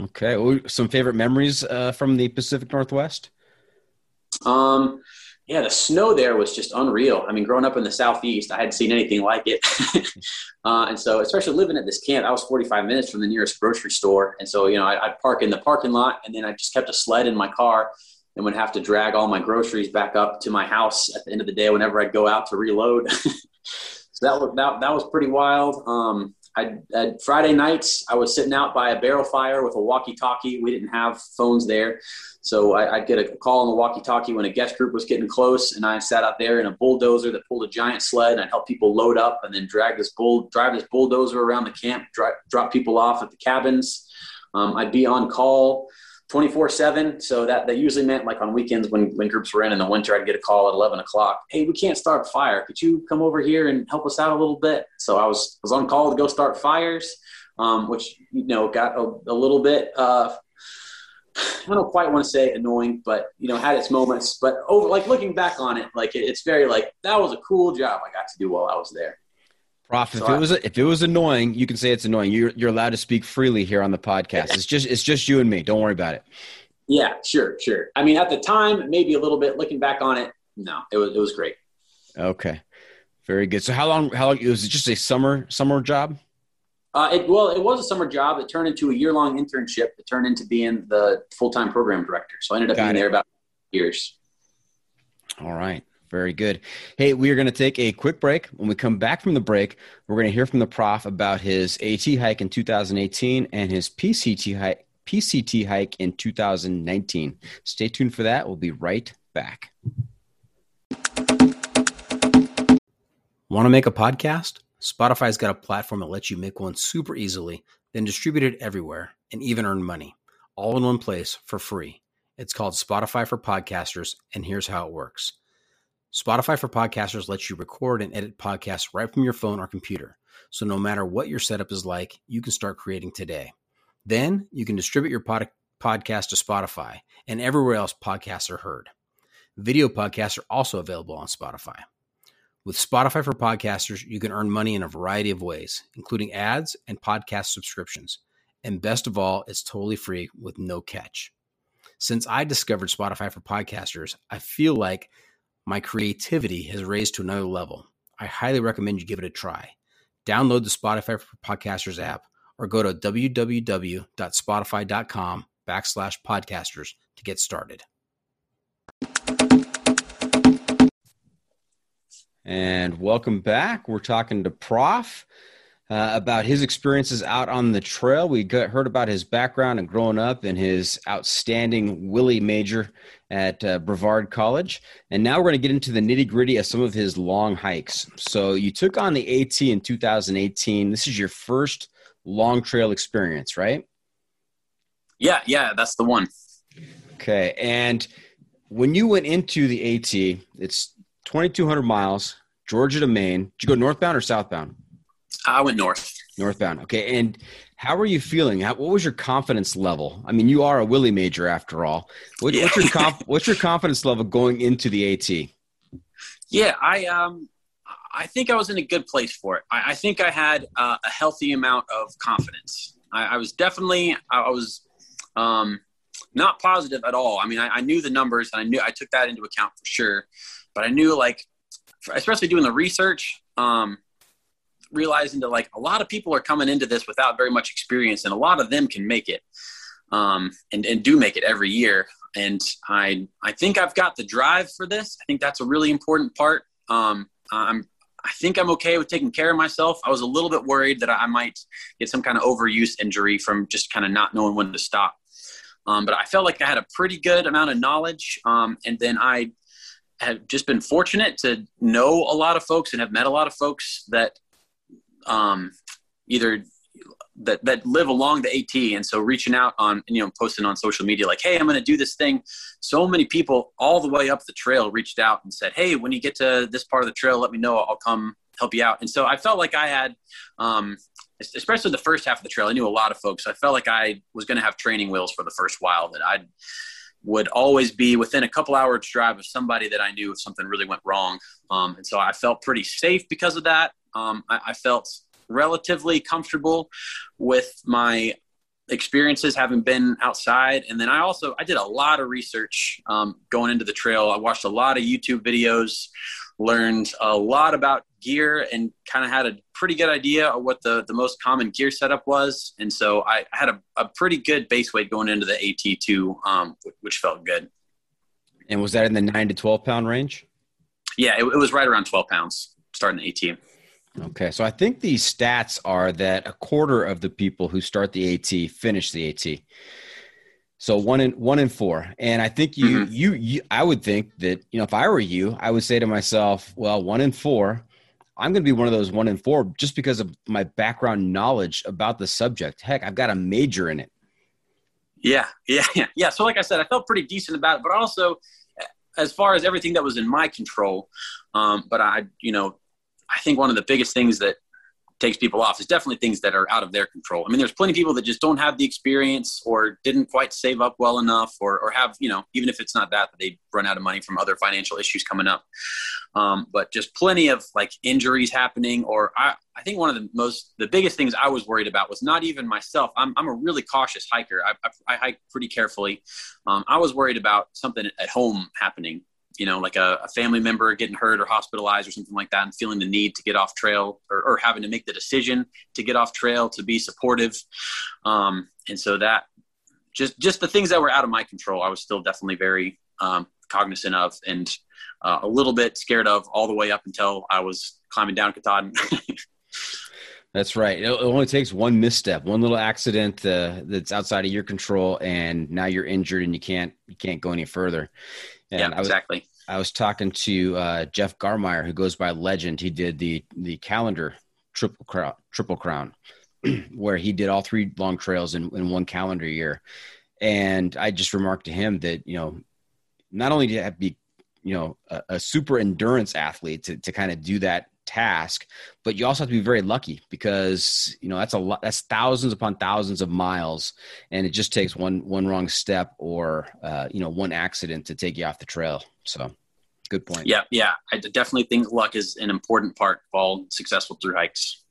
Okay. Well, some favorite memories from the Pacific Northwest? Yeah, the snow there was just unreal. I mean, growing up in the Southeast, I hadn't seen anything like it. And so, especially living at this camp, I was 45 minutes from the nearest grocery store. And so, you know, I'd park in the parking lot, and then I just kept a sled in my car and would have to drag all my groceries back up to my house at the end of the day whenever I'd go out to reload. So that was pretty wild. Friday nights, I was sitting out by a barrel fire with a walkie-talkie. We didn't have phones there. So I'd get a call on the walkie-talkie when a guest group was getting close, and I sat out there in a bulldozer that pulled a giant sled, and I'd help people load up and then drive this bulldozer around the camp, drop people off at the cabins. I'd be on call 24/7. So that usually meant, like, on weekends when groups were in the winter, I'd get a call at 11 o'clock. Hey, we can't start a fire. Could you come over here and help us out a little bit? So I was on call to go start fires, which, you know, got a little bit, I don't quite want to say annoying, but, you know, had its moments. But over, like, looking back on it, like, it's very, like, that was a cool job I got to do while I was there. Prof, if it was annoying, you can say it's annoying. You're allowed to speak freely here on the podcast. It's just you and me. Don't worry about it. Yeah, sure. I mean, at the time, maybe a little bit. Looking back on it, no, it was great. Okay, very good. So how long was it? Just a summer job? It was a summer job. It turned into a year-long internship. It turned into being the full-time program director. So I ended up being there about 2 years. All right. Very good. Hey, we are going to take a quick break. When we come back from the break, we're going to hear from the prof about his AT hike in 2018 and his PCT hike in 2019. Stay tuned for that. We'll be right back. Want to make a podcast? Spotify's got a platform that lets you make one super easily, then distribute it everywhere and even earn money, all in one place for free. It's called Spotify for Podcasters, and here's how it works. Spotify for Podcasters lets you record and edit podcasts right from your phone or computer. So no matter what your setup is like, you can start creating today. Then you can distribute your podcast to Spotify and everywhere else podcasts are heard. Video podcasts are also available on Spotify. With Spotify for Podcasters, you can earn money in a variety of ways, including ads and podcast subscriptions. And best of all, it's totally free with no catch. Since I discovered Spotify for podcasters, I feel like my creativity has raised to another level. I highly recommend you give it a try. Download the Spotify for Podcasters app or go to www.spotify.com/podcasters to get started. And welcome back. We're talking to Prof about his experiences out on the trail. We heard about his background and growing up and his outstanding Willie major at Brevard College. And now we're going to get into the nitty gritty of some of his long hikes. So you took on the AT in 2018. This is your first long trail experience, right? Yeah, that's the one. Okay. And when you went into the AT, it's 2,200 miles, Georgia to Maine. Did you go northbound or southbound? I went north. Northbound. Okay. And how were you feeling? What was your confidence level? I mean, you are a Willie major after all. What's your confidence level going into the AT? Yeah, I think I was in a good place for it. I think I had a healthy amount of confidence. I was not positive at all. I mean, I knew the numbers and I took that into account for sure. But I knew, like, especially doing the research, realizing that, like, a lot of people are coming into this without very much experience, and a lot of them can make it and do make it every year. And I think I've got the drive for this. I think that's a really important part. I think I'm okay with taking care of myself. I was a little bit worried that I might get some kind of overuse injury from just kind of not knowing when to stop. But I felt like I had a pretty good amount of knowledge. And then I have just been fortunate to know a lot of folks and have met a lot of folks that that live along the AT. And so reaching out on, posting on social media, like, hey, I'm going to do this thing. So many people all the way up the trail reached out and said, hey, when you get to this part of the trail, let me know. I'll come help you out. And so I felt like I had, especially the first half of the trail, I knew a lot of folks. I felt like I was going to have training wheels for the first while, that I would always be within a couple hours drive of somebody that I knew if something really went wrong. And so I felt pretty safe because of that. I felt relatively comfortable with my experiences having been outside. And then I did a lot of research going into the trail. I watched a lot of YouTube videos, learned a lot about gear, and kind of had a pretty good idea of what the most common gear setup was. And so I had a pretty good base weight going into the AT2, which felt good. And was that in the 9 to 12 pound range? Yeah, it was right around 12 pounds starting the AT. Okay, so I think these stats are that 25% of the people who start the AT finish the AT. So one in four, and I think I would think that if I were you, I would say to myself, well, 1 in 4, I'm going to be one of those 1 in 4 just because of my background knowledge about the subject. Heck, I've got a major in it. Yeah. So like I said, I felt pretty decent about it, but also as far as everything that was in my control, but I think one of the biggest things that takes people off is definitely things that are out of their control. I mean, there's plenty of people that just don't have the experience or didn't quite save up well enough or have, even if it's not that they run out of money from other financial issues coming up. But just plenty of like injuries happening, or I think one of the biggest things I was worried about was not even myself. I'm a really cautious hiker. I hike pretty carefully. I was worried about something at home happening, like a family member getting hurt or hospitalized or something like that, and feeling the need to get off trail or having to make the decision to get off trail to be supportive. And so that just the things that were out of my control, I was still definitely very cognizant of and a little bit scared of all the way up until I was climbing down Katahdin. That's right. It only takes one misstep, one little accident that's outside of your control, and now you're injured and you can't go any further. And yeah, exactly. I was talking to Jeff Garmire, who goes by Legend. He did the calendar triple crown, where he did all 3 long trails in one calendar year. And I just remarked to him that not only did I have to be a super endurance athlete to kind of do that task, but you also have to be very lucky because that's a lot. That's thousands upon thousands of miles, and it just takes one wrong step or one accident to take you off the trail. So, good point. Yeah. I definitely think luck is an important part of all successful through hikes.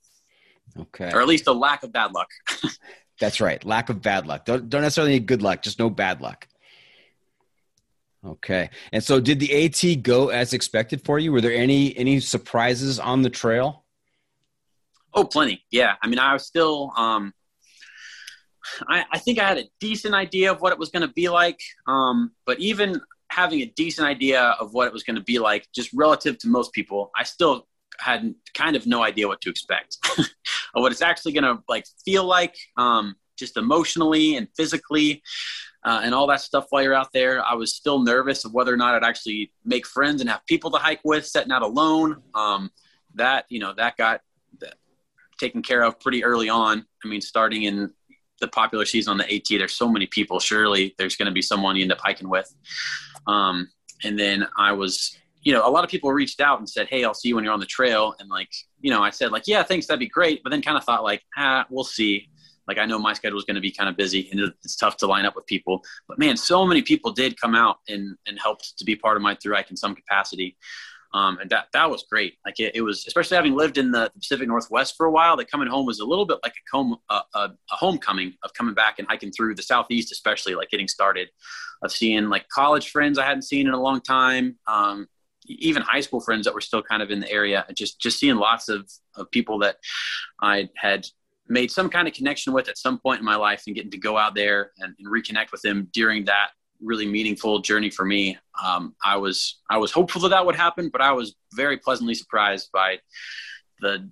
Okay, or at least the lack of bad luck. That's right, lack of bad luck. Don't necessarily need good luck, just no bad luck. Okay. And so did the AT go as expected for you? Were there any surprises on the trail? Oh, plenty. Yeah. I mean, I was still, I think I had a decent idea of what it was going to be like. But even having a decent idea of what it was going to be like, just relative to most people, I still had kind of no idea what to expect or what it's actually going to like feel like, just emotionally and physically, and all that stuff while you're out there. I was still nervous of whether or not I'd actually make friends and have people to hike with, setting out alone. That got taken care of pretty early on. I mean, starting in the popular season on the AT, there's so many people, surely there's going to be someone you end up hiking with. And then I was, a lot of people reached out and said, "Hey, I'll see you when you're on the trail." And I said "Yeah, thanks. That'd be great." But then kind of thought we'll see. I know my schedule is going to be kind of busy and it's tough to line up with people, but man, so many people did come out and helped to be part of my thru hike in some capacity. And that was great. It was, especially having lived in the Pacific Northwest for a while, that coming home was a little bit like a homecoming of coming back and hiking through the Southeast, especially getting started, of seeing college friends I hadn't seen in a long time. Even high school friends that were still kind of in the area, just seeing lots of people that I had made some kind of connection with at some point in my life, and getting to go out there and reconnect with them during that really meaningful journey for me. I was hopeful that would happen, but I was very pleasantly surprised by the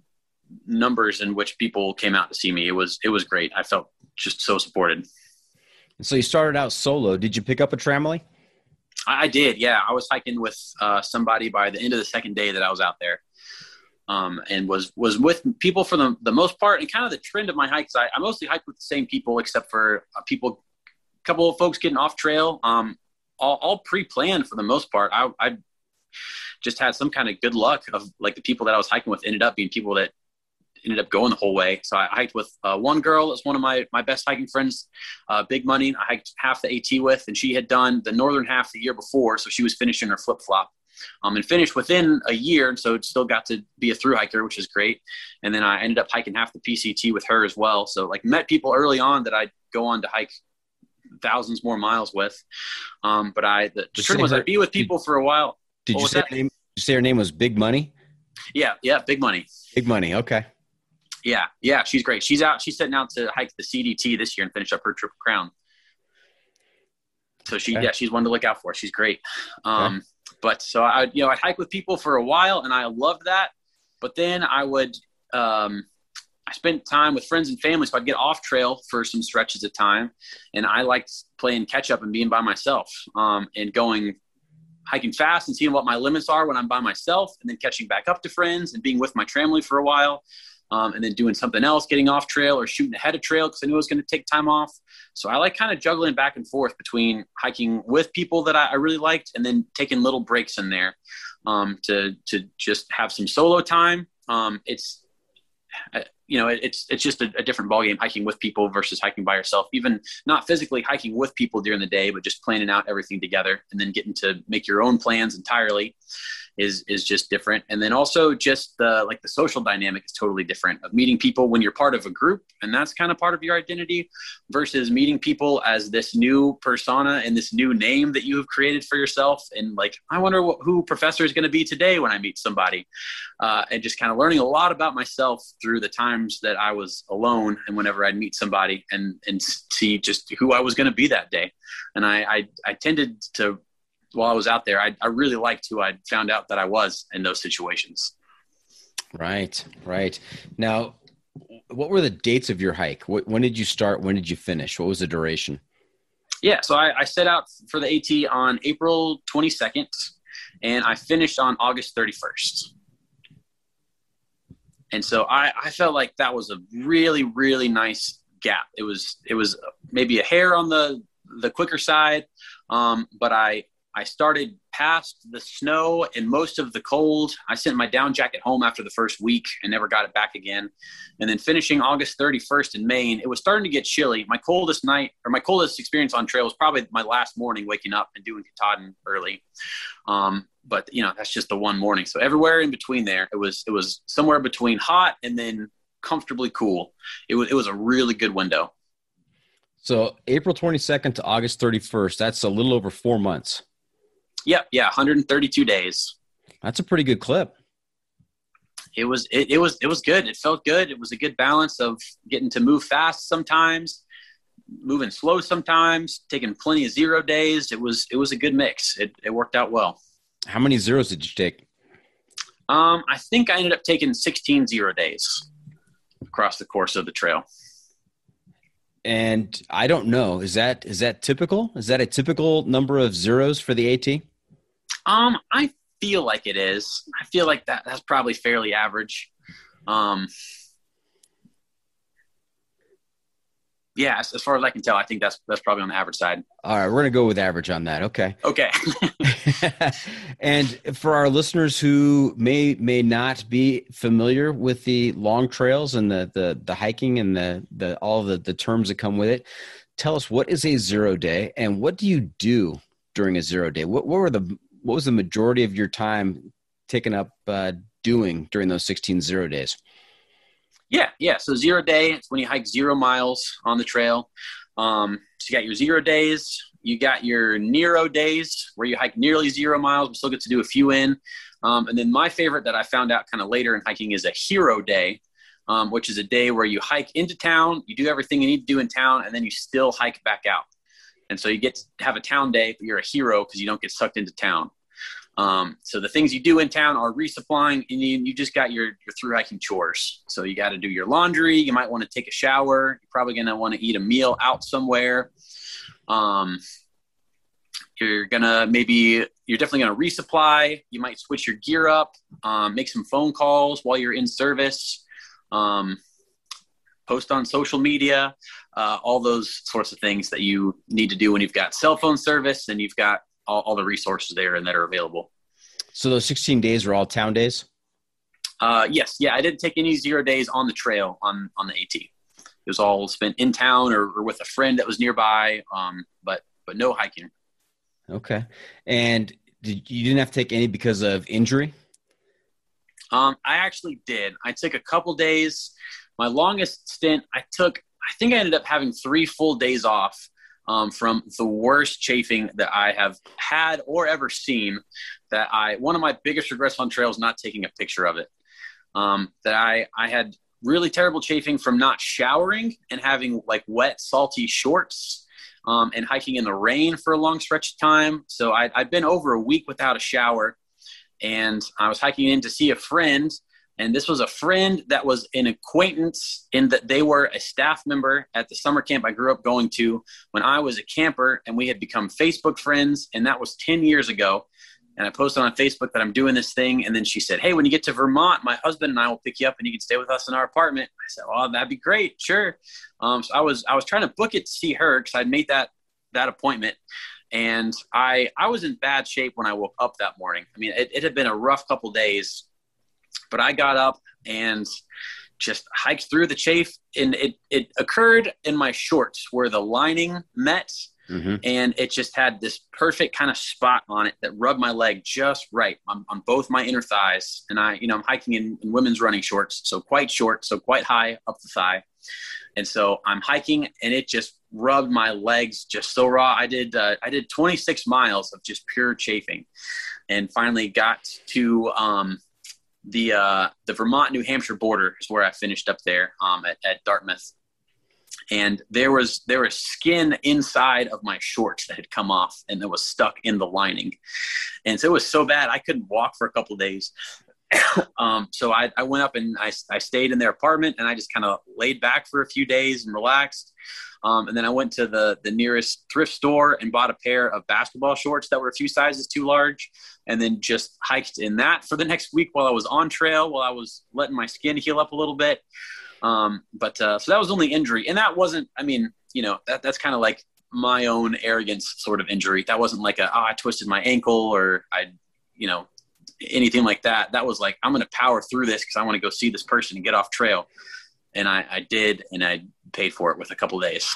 numbers in which people came out to see me. It was great. I felt just so supported. And so you started out solo. Did you pick up a tramley? I did. Yeah. I was hiking with somebody by the end of the second day that I was out there. And was with people for the most part, and kind of the trend of my hikes. I mostly hiked with the same people, except for a couple of folks getting off trail, all pre-planned for the most part. I just had some kind of good luck of the people that I was hiking with ended up being people that ended up going the whole way. So I hiked with one girl that's one of my best hiking friends, Big Money. I hiked half the AT with, and she had done the northern half the year before. So she was finishing her flip-flop. And finished within a year, so it still got to be a thru hiker, which is great. And then I ended up hiking half the PCT with her as well. So met people early on that I'd go on to hike thousands more miles with. But the trick was I'd be with people for a while. Did you say her name? Did you say her name was Big Money? Yeah, Big Money. Big Money, okay. Yeah, she's great. She's setting out to hike the CDT this year and finish up her Triple Crown. So she's one to look out for. She's great. Okay. But so I'd hike with people for a while, and I loved that. But then I would, I spent time with friends and family. So I'd get off trail for some stretches of time, and I liked playing catch up and being by myself, and going hiking fast and seeing what my limits are when I'm by myself, and then catching back up to friends and being with my family for a while. And then doing something else, getting off trail or shooting ahead of trail, because I knew it was going to take time off. So I kind of juggling back and forth between hiking with people that I really liked, and then taking little breaks in there to just have some solo time. It's just a different ballgame hiking with people versus hiking by yourself. Even not physically hiking with people during the day, but just planning out everything together, and then getting to make your own plans entirely is just different. And then also just the social dynamic is totally different of meeting people when you're part of a group, and that's kind of part of your identity, versus meeting people as this new persona and this new name that you have created for yourself. And I wonder who Professor is going to be today when I meet somebody, and just kind of learning a lot about myself through the times that I was alone, and whenever I'd meet somebody and see just who I was going to be that day. And I tended to, while I was out there, I really liked who I found out that I was in those situations. Right. Now, what were the dates of your hike? When did you start? When did you finish? What was the duration? Yeah. So I set out for the AT on April 22nd, and I finished on August 31st. And so I felt like that was a really, really nice gap. It was maybe a hair on the quicker side. But I started past the snow and most of the cold. I sent my down jacket home after the first week and never got it back again. And then finishing August 31st in Maine, it was starting to get chilly. My coldest night, or my coldest experience on trail, was probably my last morning waking up and doing Katahdin early. But that's just the one morning. So everywhere in between there, it was somewhere between hot and then comfortably cool. It was a really good window. So April 22nd to August 31st, that's a little over 4 months. Yep. Yeah. 132 days. That's a pretty good clip. It was good. It felt good. It was a good balance of getting to move fast sometimes, moving slow sometimes, taking plenty of 0 days. It was a good mix. It worked out well. How many zeros did you take? I think I ended up taking 16 0 days across the course of the trail. And I don't know, is that typical? Is that a typical number of zeros for the AT? I feel like it is. I feel like that's probably fairly average. Yeah, as far as I can tell, I think that's probably on the average side. All right, we're going to go with average on that. Okay. And for our listeners who may not be familiar with the long trails and the hiking and the all the terms that come with it, tell us, what is a 0 day and what do you do during a 0 day? What was the majority of your time taken up doing during those 16 0 days? Yeah. So 0 day, it's when you hike 0 miles on the trail. So you got your 0 days, you got your Nero days where you hike nearly 0 miles, but still get to do a few in. And then my favorite that I found out kind of later in hiking is a hero day, which is a day where you hike into town, you do everything you need to do in town, and then you still hike back out. And so you get to have a town day, but you're a hero because you don't get sucked into town. So the things you do in town are resupplying, and you just got your through hiking chores. So you got to do your laundry. You might want to take a shower. You're probably going to want to eat a meal out somewhere. You're definitely going to resupply. You might switch your gear up, make some phone calls while you're in service, post on social media, all those sorts of things that you need to do when you've got cell phone service and you've got all the resources there and that are available. So those 16 days are all town days? Yes. Yeah. I didn't take any 0 days on the trail on the AT. It was all spent in town or with a friend that was nearby. But no hiking. Okay. And you didn't have to take any because of injury? I actually did. I took a couple days. My longest stint I think I ended up having 3 full days off. From the worst chafing that I have had or ever seen, one of my biggest regrets on trail is not taking a picture of it. I had really terrible chafing from not showering and having like wet, salty shorts, and hiking in the rain for a long stretch of time. So I'd been over a week without a shower, and I was hiking in to see a friend. And this was a friend that was an acquaintance in that they were a staff member at the summer camp I grew up going to when I was a camper, and we had become Facebook friends. And that was 10 years ago. And I posted on Facebook that I'm doing this thing. And then she said, "Hey, when you get to Vermont, my husband and I will pick you up and you can stay with us in our apartment." I said, "Oh, that'd be great. Sure." So I was trying to book it to see her, 'cause I'd made that appointment. And I was in bad shape when I woke up that morning. I mean, it had been a rough couple days. But I got up and just hiked through the chafe, and it occurred in my shorts where the lining met, mm-hmm. and it just had this perfect kind of spot on it that rubbed my leg just right on both my inner thighs. And I'm hiking in women's running shorts, so quite short, so quite high up the thigh. And so I'm hiking, and it just rubbed my legs just so raw. I did 26 miles of just pure chafing, and finally got to the Vermont-New Hampshire border is where I finished up there at Dartmouth. And there was skin inside of my shorts that had come off, and it was stuck in the lining. And so it was so bad I couldn't walk for a couple days. So I went up and I stayed in their apartment, and I just kind of laid back for a few days and relaxed. And then I went to the nearest thrift store and bought a pair of basketball shorts that were a few sizes too large, and then just hiked in that for the next week while I was on trail, while I was letting my skin heal up a little bit. So that was only injury. And that wasn't, I mean, you know, that's kind of like my own arrogance sort of injury. That wasn't like I twisted my ankle or anything like that. That was like, I'm going to power through this because I want to go see this person and get off trail. And I did, and I paid for it with a couple days.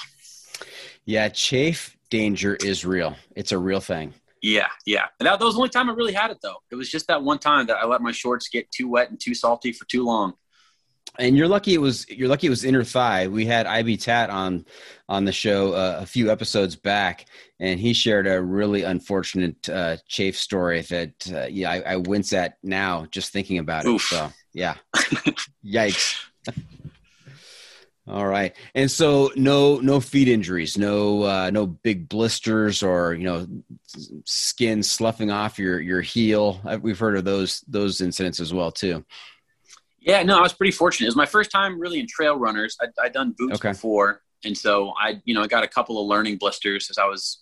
Yeah, chafe danger is real. It's a real thing. Yeah. And that was the only time I really had it, though. It was just that one time that I let my shorts get too wet and too salty for too long. And you're lucky it was inner thigh. We had IB Tat on the show a few episodes back, and he shared a really unfortunate chafe story that I wince at now just thinking about. Oof. It. So yeah, yikes. All right, and so no feet injuries, no big blisters or skin sloughing off your heel. We've heard of those incidents as well too. Yeah, no, I was pretty fortunate. It was my first time really in trail runners. I'd done boots before, and so I got a couple of learning blisters as I was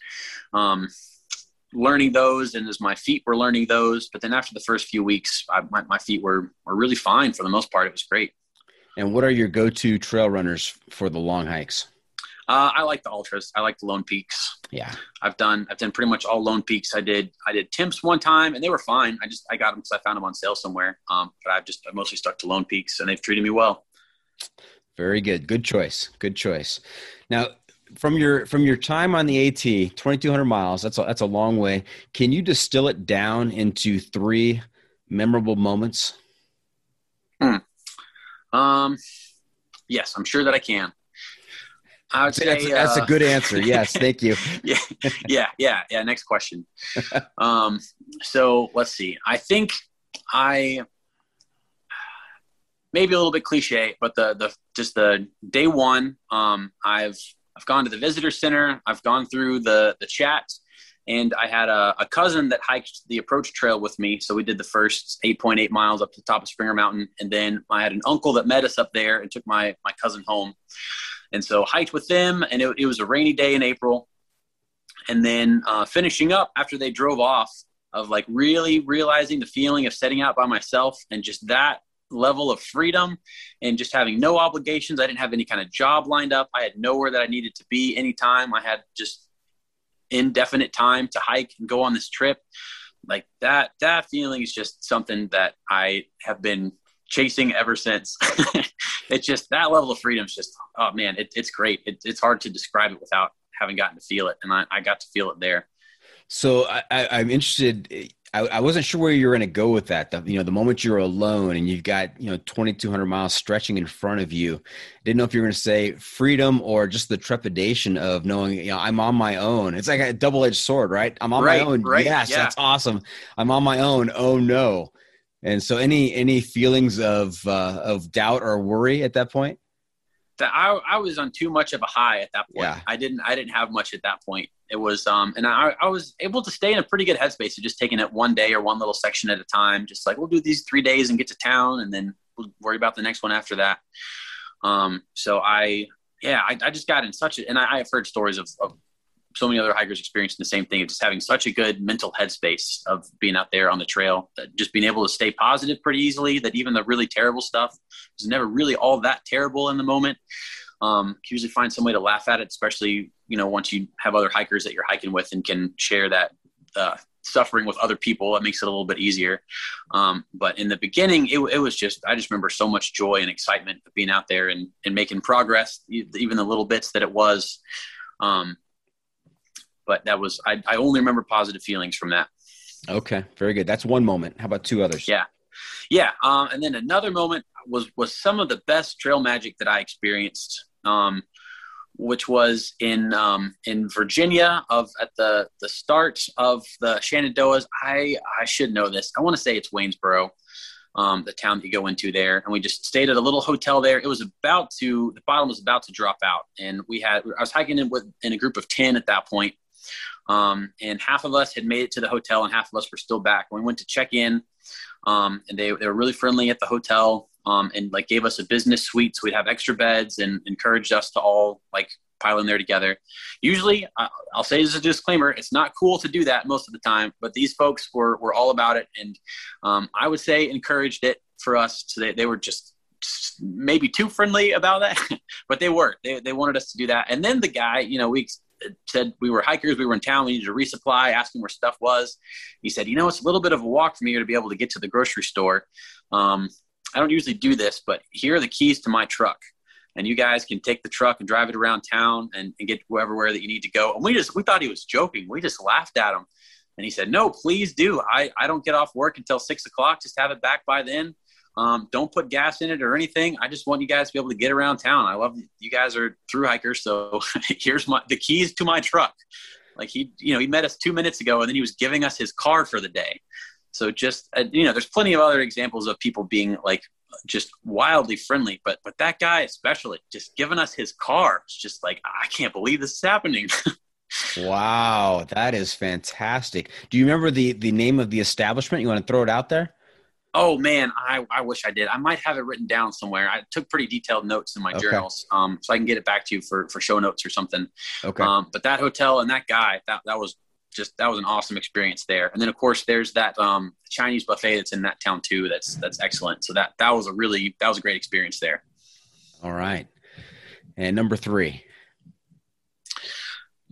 learning those, and as my feet were learning those. But then after the first few weeks, my feet were really fine for the most part. It was great. And what are your go-to trail runners for the long hikes? I like the ultras. I like the Lone Peaks. Yeah, I've done pretty much all Lone Peaks. I did Temps one time, and they were fine. I got them because I found them on sale somewhere. But I mostly stuck to Lone Peaks, and they've treated me well. Very good. Good choice. Now, from your time on the AT, 2,200 miles. That's a long way. Can you distill it down into three memorable moments? Yes, I'm sure that I can. I would say that's a good answer. Yes. Thank you. Yeah. Next question. So let's see. I think I maybe a little bit cliche, but the day one, I've gone to the visitor center. I've gone through the chat, and I had a cousin that hiked the approach trail with me. So we did the first 8.8 miles up to the top of Springer Mountain. And then I had an uncle that met us up there and took my cousin home. And so hiked with them, and it was a rainy day in April. And then finishing up after they drove off, of like really realizing the feeling of setting out by myself and just that level of freedom and just having no obligations. I didn't have any kind of job lined up. I had nowhere that I needed to be anytime. I had just indefinite time to hike and go on this trip. Like that feeling is just something that I have been chasing ever since. It's just that level of freedom is just, oh man, it's great. It's hard to describe it without having gotten to feel it. And I got to feel it there. So I'm interested. I wasn't sure where you were going to go with that. The moment you're alone and you've got, 2,200 miles stretching in front of you, didn't know if you were going to say freedom or just the trepidation of knowing, I'm on my own. It's like a double-edged sword, right? I'm on my own. Right, yes, yeah. That's awesome. I'm on my own. Oh no. And so any feelings of doubt or worry at that point? I was on too much of a high at that point. Yeah. I didn't have much at that point. It was, and I was able to stay in a pretty good headspace of just taking it one day or one little section at a time. Just like, we'll do these 3 days and get to town, and then we'll worry about the next one after that. So I just got in such a, and I've heard stories of so many other hikers experiencing the same thing of just having such a good mental headspace of being out there on the trail, that just being able to stay positive pretty easily, that even the really terrible stuff is never really all that terrible in the moment. Usually find some way to laugh at it, especially, once you have other hikers that you're hiking with and can share that, suffering with other people, it makes it a little bit easier. But in the beginning, it was just, I just remember so much joy and excitement of being out there and making progress, even the little bits that it was, but that was, I only remember positive feelings from that. Okay. Very good. That's one moment. How about two others? Yeah. And then another moment was some of the best trail magic that I experienced, which was in Virginia at the start of the Shenandoahs. I should know this. I want to say it's Waynesboro, the town that you go into there. And we just stayed at a little hotel there. It was the bottom was about to drop out. And I was hiking in a group of 10 at that point. And half of us had made it to the hotel and half of us were still back. We went to check in, and they were really friendly at the hotel, and like gave us a business suite. So we'd have extra beds and encouraged us to all like pile in there together. Usually I'll say as a disclaimer, it's not cool to do that most of the time, but these folks were all about it. And, I would say encouraged it for us. So they were just maybe too friendly about that, but they wanted us to do that. And then the guy, we said we were hikers, we were in town, we needed to resupply, asked him where stuff was. He said, it's a little bit of a walk from here to be able to get to the grocery store. I don't usually do this, but here are the keys to my truck, and you guys can take the truck and drive it around town and get everywhere that you need to go. And we thought he was joking. We just laughed at him. And he said, no, please do. I don't get off work until 6 o'clock. Just have it back by then. Don't put gas in it or anything. I just want you guys to be able to get around town. I love you guys are thru hikers. So here's the keys to my truck. Like he met us 2 minutes ago and then he was giving us his car for the day. So just, there's plenty of other examples of people being like just wildly friendly, but that guy, especially just giving us his car. It's just like, I can't believe this is happening. Wow. That is fantastic. Do you remember the name of the establishment? You want to throw it out there? Oh man, I wish I did. I might have it written down somewhere. I took pretty detailed notes in my journals. So I can get it back to you for show notes or something. Okay. But that hotel and that guy, that was an awesome experience there. And then of course there's that Chinese buffet that's in that town too. That's excellent. So that was a great experience there. All right. And number three.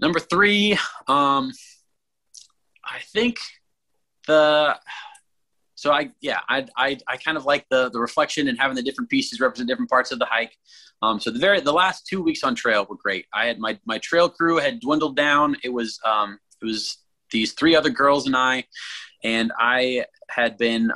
I think I kind of like the reflection and having the different pieces represent different parts of the hike. So the last 2 weeks on trail were great. I had my trail crew had dwindled down. It was these three other girls and I, had been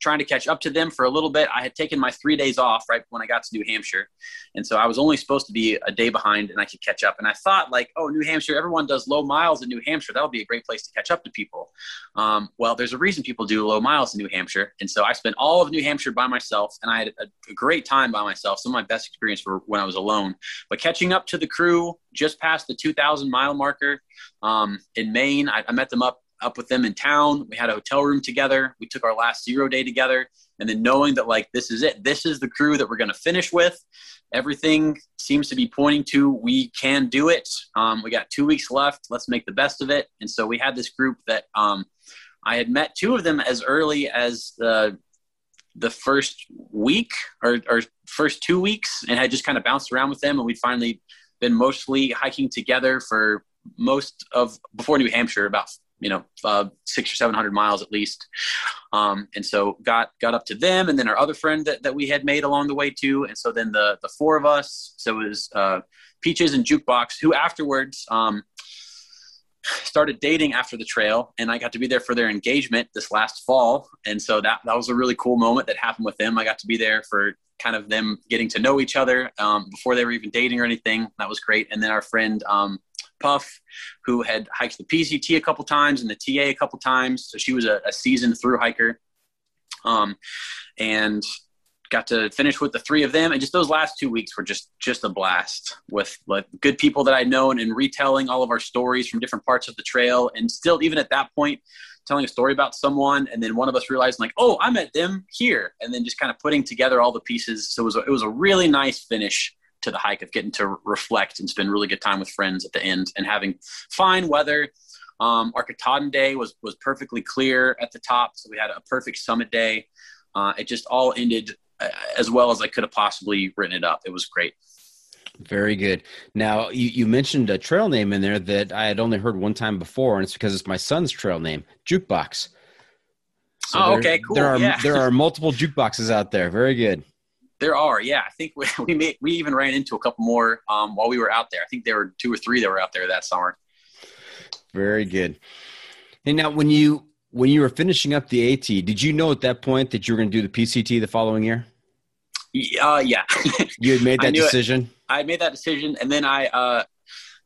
trying to catch up to them for a little bit. I had taken my 3 days off right when I got to New Hampshire. And so I was only supposed to be a day behind and I could catch up. And I thought like, oh, New Hampshire, everyone does low miles in New Hampshire. That'll be a great place to catch up to people. Well, there's a reason people do low miles in New Hampshire. And so I spent all of New Hampshire by myself and I had a great time by myself. Some of my best experience were when I was alone, but catching up to the crew just past the 2,000-mile marker in Maine, I met them up with them in town. We had a hotel room together. We took our last 0 day together. And then knowing that like, this is it, this is the crew that we're going to finish with. Everything seems to be pointing to, we can do it. We got 2 weeks left. Let's make the best of it. And so we had this group that I had met two of them as early as the first week or first 2 weeks and had just kind of bounced around with them. And we'd finally been mostly hiking together for most of before New Hampshire, about 600 or 700 miles at least. And so got up to them and then our other friend that we had made along the way too. And so then the four of us, so it was Peaches and Jukebox, who afterwards started dating after the trail. And I got to be there for their engagement this last fall. And so that was a really cool moment that happened with them. I got to be there for kind of them getting to know each other before they were even dating or anything. That was great. And then our friend, Puff, who had hiked the PCT a couple times and the TA a couple times. So she was a seasoned thru hiker and got to finish with the three of them. And just those last 2 weeks were just a blast with like good people that I'd known and retelling all of our stories from different parts of the trail. And still, even at that point, telling a story about someone. And then one of us realized like, oh, I met them here. And then just kind of putting together all the pieces. So it was a really nice finish to the hike of getting to reflect and spend really good time with friends at the end and having fine weather. Our Katahdin day was perfectly clear at the top. So we had a perfect summit day. It just all ended as well as I could have possibly written it up. It was great. Very good. Now you mentioned a trail name in there that I had only heard one time before, and it's because it's my son's trail name, Jukebox. So okay, cool. There are multiple jukeboxes out there. Very good. There are, yeah. I think we even ran into a couple more while we were out there. I think there were 2 or 3 that were out there that summer. Very good. And now, when you were finishing up the AT, did you know at that point that you were going to do the PCT the following year? Yeah. You had made that decision? I had made that decision, and then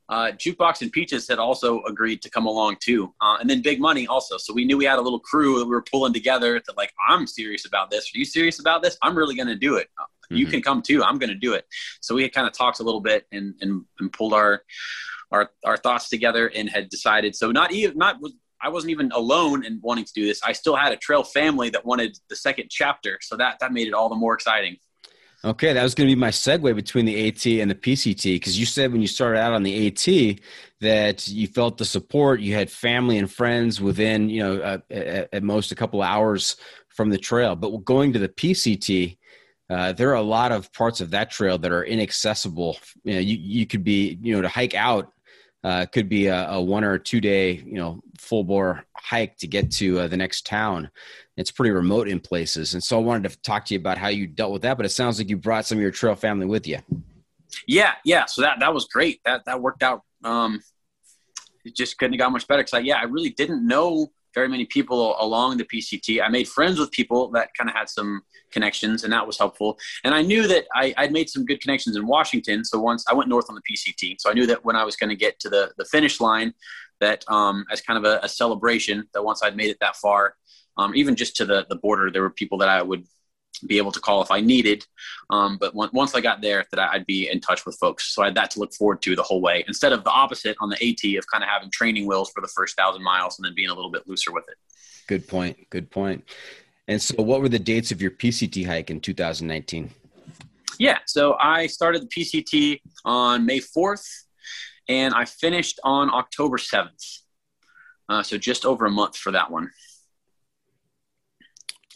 Jukebox and Peaches had also agreed to come along too. And then Big Money also. So we knew we had a little crew that we were pulling together that like, I'm serious about this. Are you serious about this? I'm really going to do it. Mm-hmm. You can come too. I'm going to do it. So we had kind of talked a little bit and pulled our thoughts together and had decided. So I wasn't even alone in wanting to do this. I still had a trail family that wanted the second chapter. So that made it all the more exciting. Okay, that was going to be my segue between the AT and the PCT, because you said when you started out on the AT that you felt the support, you had family and friends within, at most a couple hours from the trail. But going to the PCT, there are a lot of parts of that trail that are inaccessible. You could be, to hike out could be a 1 or 2 day, full bore hike to get to the next town. It's pretty remote in places. And so I wanted to talk to you about how you dealt with that, but it sounds like you brought some of your trail family with you. Yeah. So that was great. That worked out. It just couldn't have got much better. Cause I really didn't know very many people along the PCT. I made friends with people that kind of had some connections, and that was helpful. And I knew that I'd made some good connections in Washington. So once I went north on the PCT, so I knew that when I was going to get to the finish line, that as kind of a celebration, that once I'd made it that far, even just to the border, there were people that I would be able to call if I needed. But once I got there, that I'd be in touch with folks. So I had that to look forward to the whole way, instead of the opposite on the AT of kind of having training wheels for the first 1,000 miles and then being a little bit looser with it. Good point. Good point. And so what were the dates of your PCT hike in 2019? Yeah. So I started the PCT on May 4th and I finished on October 7th. So just over a month for that one.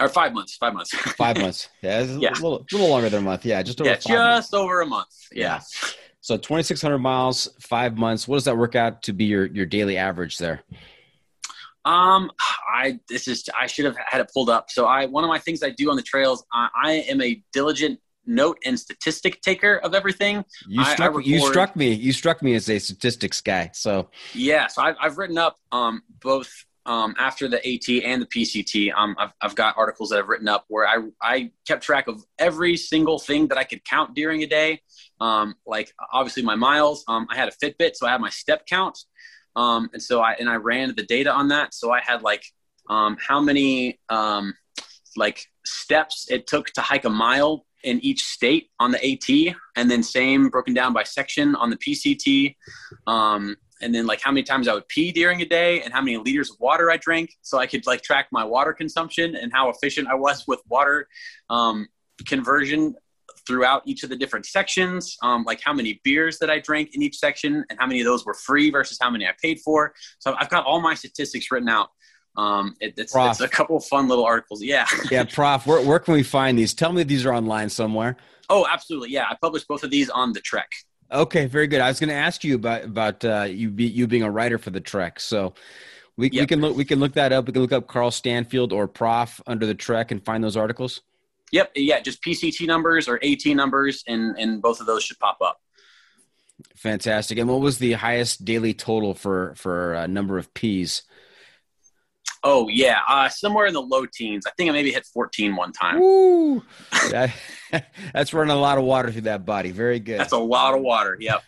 Or 5 months, 5 months. 5 months. Yeah, it's yeah. A little longer than a month. Yeah, just over, yeah, just over a month. Yeah. So 2,600 miles, 5 months. What does that work out to be your daily average there? I should have had it pulled up. So one of my things I do on the trails, I am a diligent note and statistic taker of everything. You struck me as a statistics guy. So yeah, so I've written up both. After the AT and the PCT, I've got articles that I've written up where I kept track of every single thing that I could count during a day. Like obviously my miles, I had a Fitbit, so I had my step count. And so I ran the data on that. So I had like, how many, like steps it took to hike a mile in each state on the AT, and then same broken down by section on the PCT. And then like how many times I would pee during a day and how many liters of water I drank. So I could like track my water consumption and how efficient I was with water conversion throughout each of the different sections. Like how many beers that I drank in each section and how many of those were free versus how many I paid for. So I've got all my statistics written out. It's a couple of fun little articles. Yeah. Yeah. Prof, where can we find these? Tell me these are online somewhere. Oh, absolutely. Yeah. I published both of these on the Trek. Okay, very good. I was going to ask you about you being a writer for the Trek. So we can look that up. We can look up Carl Stanfield or Prof under the Trek and find those articles. Yep. Yeah. Just PCT numbers or AT numbers. And both of those should pop up. Fantastic. And what was the highest daily total for a number of Ps? Oh yeah. Somewhere in the low teens. I think I maybe hit 14 one time. Woo! That's running a lot of water through that body. Very good. That's a lot of water. Yep.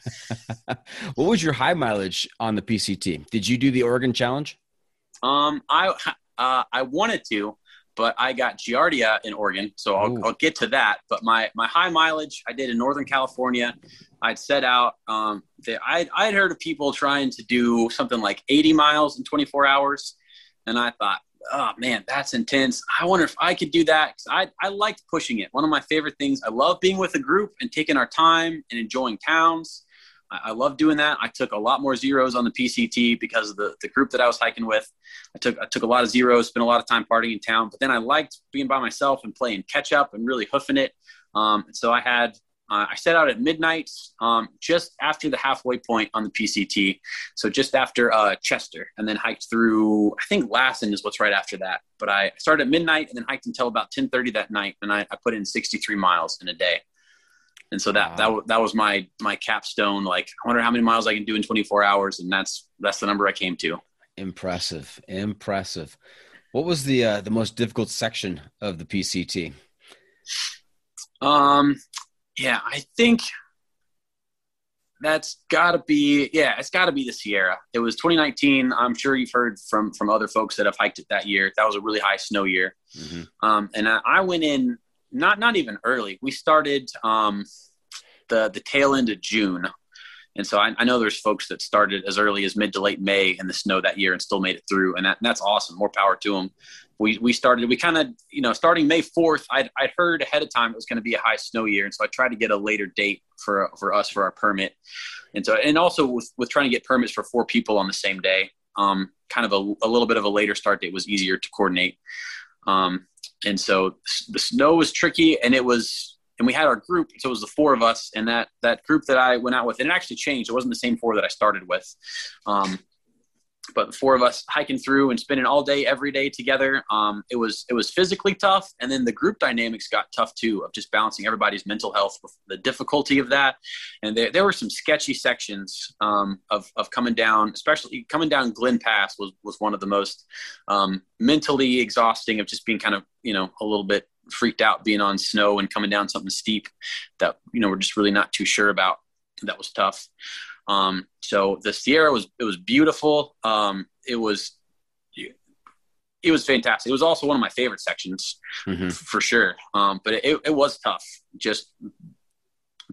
What was your high mileage on the PCT? Did you do the Oregon Challenge? I wanted to, but I got Giardia in Oregon. So I'll get to that. But my high mileage I did in Northern California. I'd set out, I'd heard of people trying to do something like 80 miles in 24 hours. And I thought, oh man, that's intense. I wonder if I could do that. 'Cause I liked pushing it. One of my favorite things. I love being with a group and taking our time and enjoying towns. I love doing that. I took a lot more zeros on the PCT because of the group that I was hiking with. I took a lot of zeros, spent a lot of time partying in town, but then I liked being by myself and playing catch up and really hoofing it. So I set out at midnight, just after the halfway point on the PCT. So just after Chester, and then hiked through, I think Lassen is what's right after that. But I started at midnight and then hiked until about 10:30 that night. And I put in 63 miles in a day. And so that was my capstone. Like, I wonder how many miles I can do in 24 hours. And that's the number I came to. Impressive. What was the most difficult section of the PCT? Yeah, I think it's gotta be the Sierra. It was 2019. I'm sure you've heard from other folks that have hiked it that year. That was a really high snow year. Mm-hmm. And I went in not even early. We started the tail end of June. And so I know there's folks that started as early as mid to late May in the snow that year and still made it through. And that's awesome. More power to them. We starting May 4th, I'd heard ahead of time it was going to be a high snow year. And so I tried to get a later date for us, for our permit. And so, and also with trying to get permits for 4 people on the same day, kind of a little bit of a later start date was easier to coordinate. And so the snow was tricky, and and we had our group, so it was the 4 of us, and that group that I went out with, and it actually changed. It wasn't the same 4 that I started with. But the four of us hiking through and spending all day, every day together, it was physically tough. And then the group dynamics got tough too, of just balancing everybody's mental health, with the difficulty of that. And there were some sketchy sections of coming down, especially coming down Glen Pass was one of the most mentally exhausting, of just being kind of, you know, a little bit freaked out being on snow and coming down something steep that, you know, we're just really not too sure about. That was tough. So the Sierra was beautiful. It was fantastic. It was also one of my favorite sections, mm-hmm. for sure. But it was tough, just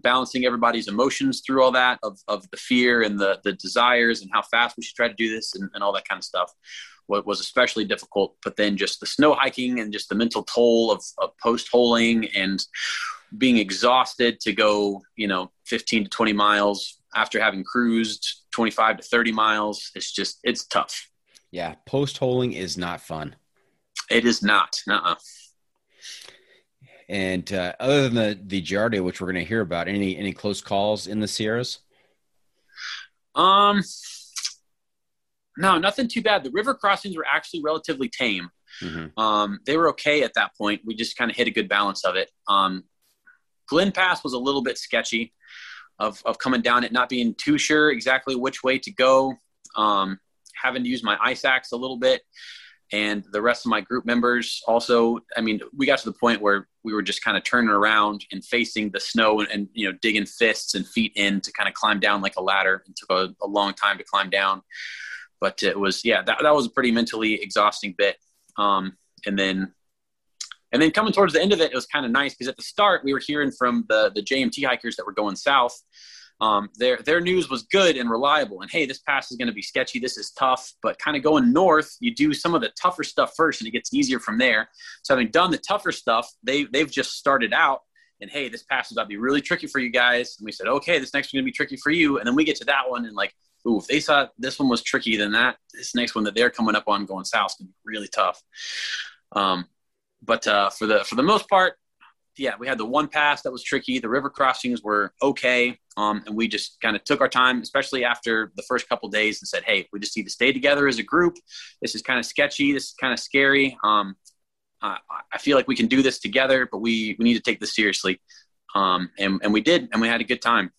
balancing everybody's emotions through all that of the fear and the desires and how fast we should try to do this and all that kind of stuff. What was especially difficult, but then just the snow hiking and just the mental toll of post-holing and being exhausted to go, you know, 15 to 20 miles after having cruised 25 to 30 miles. It's tough. Yeah. Post-holing is not fun. It is not. Nuh-uh. And other than the Giardia, which we're going to hear about, any close calls in the Sierras? No, nothing too bad. The river crossings were actually relatively tame. Mm-hmm. They were okay at that point. We just kind of hit a good balance of it. Glen Pass was a little bit sketchy of coming down it, not being too sure exactly which way to go, having to use my ice axe a little bit. And the rest of my group members also, I mean, we got to the point where we were just kind of turning around and facing the snow and you know, digging fists and feet in to kind of climb down like a ladder. It took a long time to climb down. But it was, yeah, that was a pretty mentally exhausting bit. And then coming towards the end of it, it was kind of nice because at the start we were hearing from the JMT hikers that were going south. Their news was good and reliable. And hey, this pass is going to be sketchy. This is tough. But kind of going north, you do some of the tougher stuff first, and it gets easier from there. So having done the tougher stuff, they've just started out. And hey, this pass is about to be really tricky for you guys. And we said, okay, this next one's going to be tricky for you. And then we get to that one and like, ooh, if they saw this one was tricky, then this next one that they're coming up on going south is going to be really tough. But for the most part, yeah, we had the one pass that was tricky. The river crossings were okay. And we just kind of took our time, especially after the first couple of days and said, hey, we just need to stay together as a group. This is kind of sketchy. This is kind of scary. I feel like we can do this together, but we need to take this seriously. And we did, and we had a good time.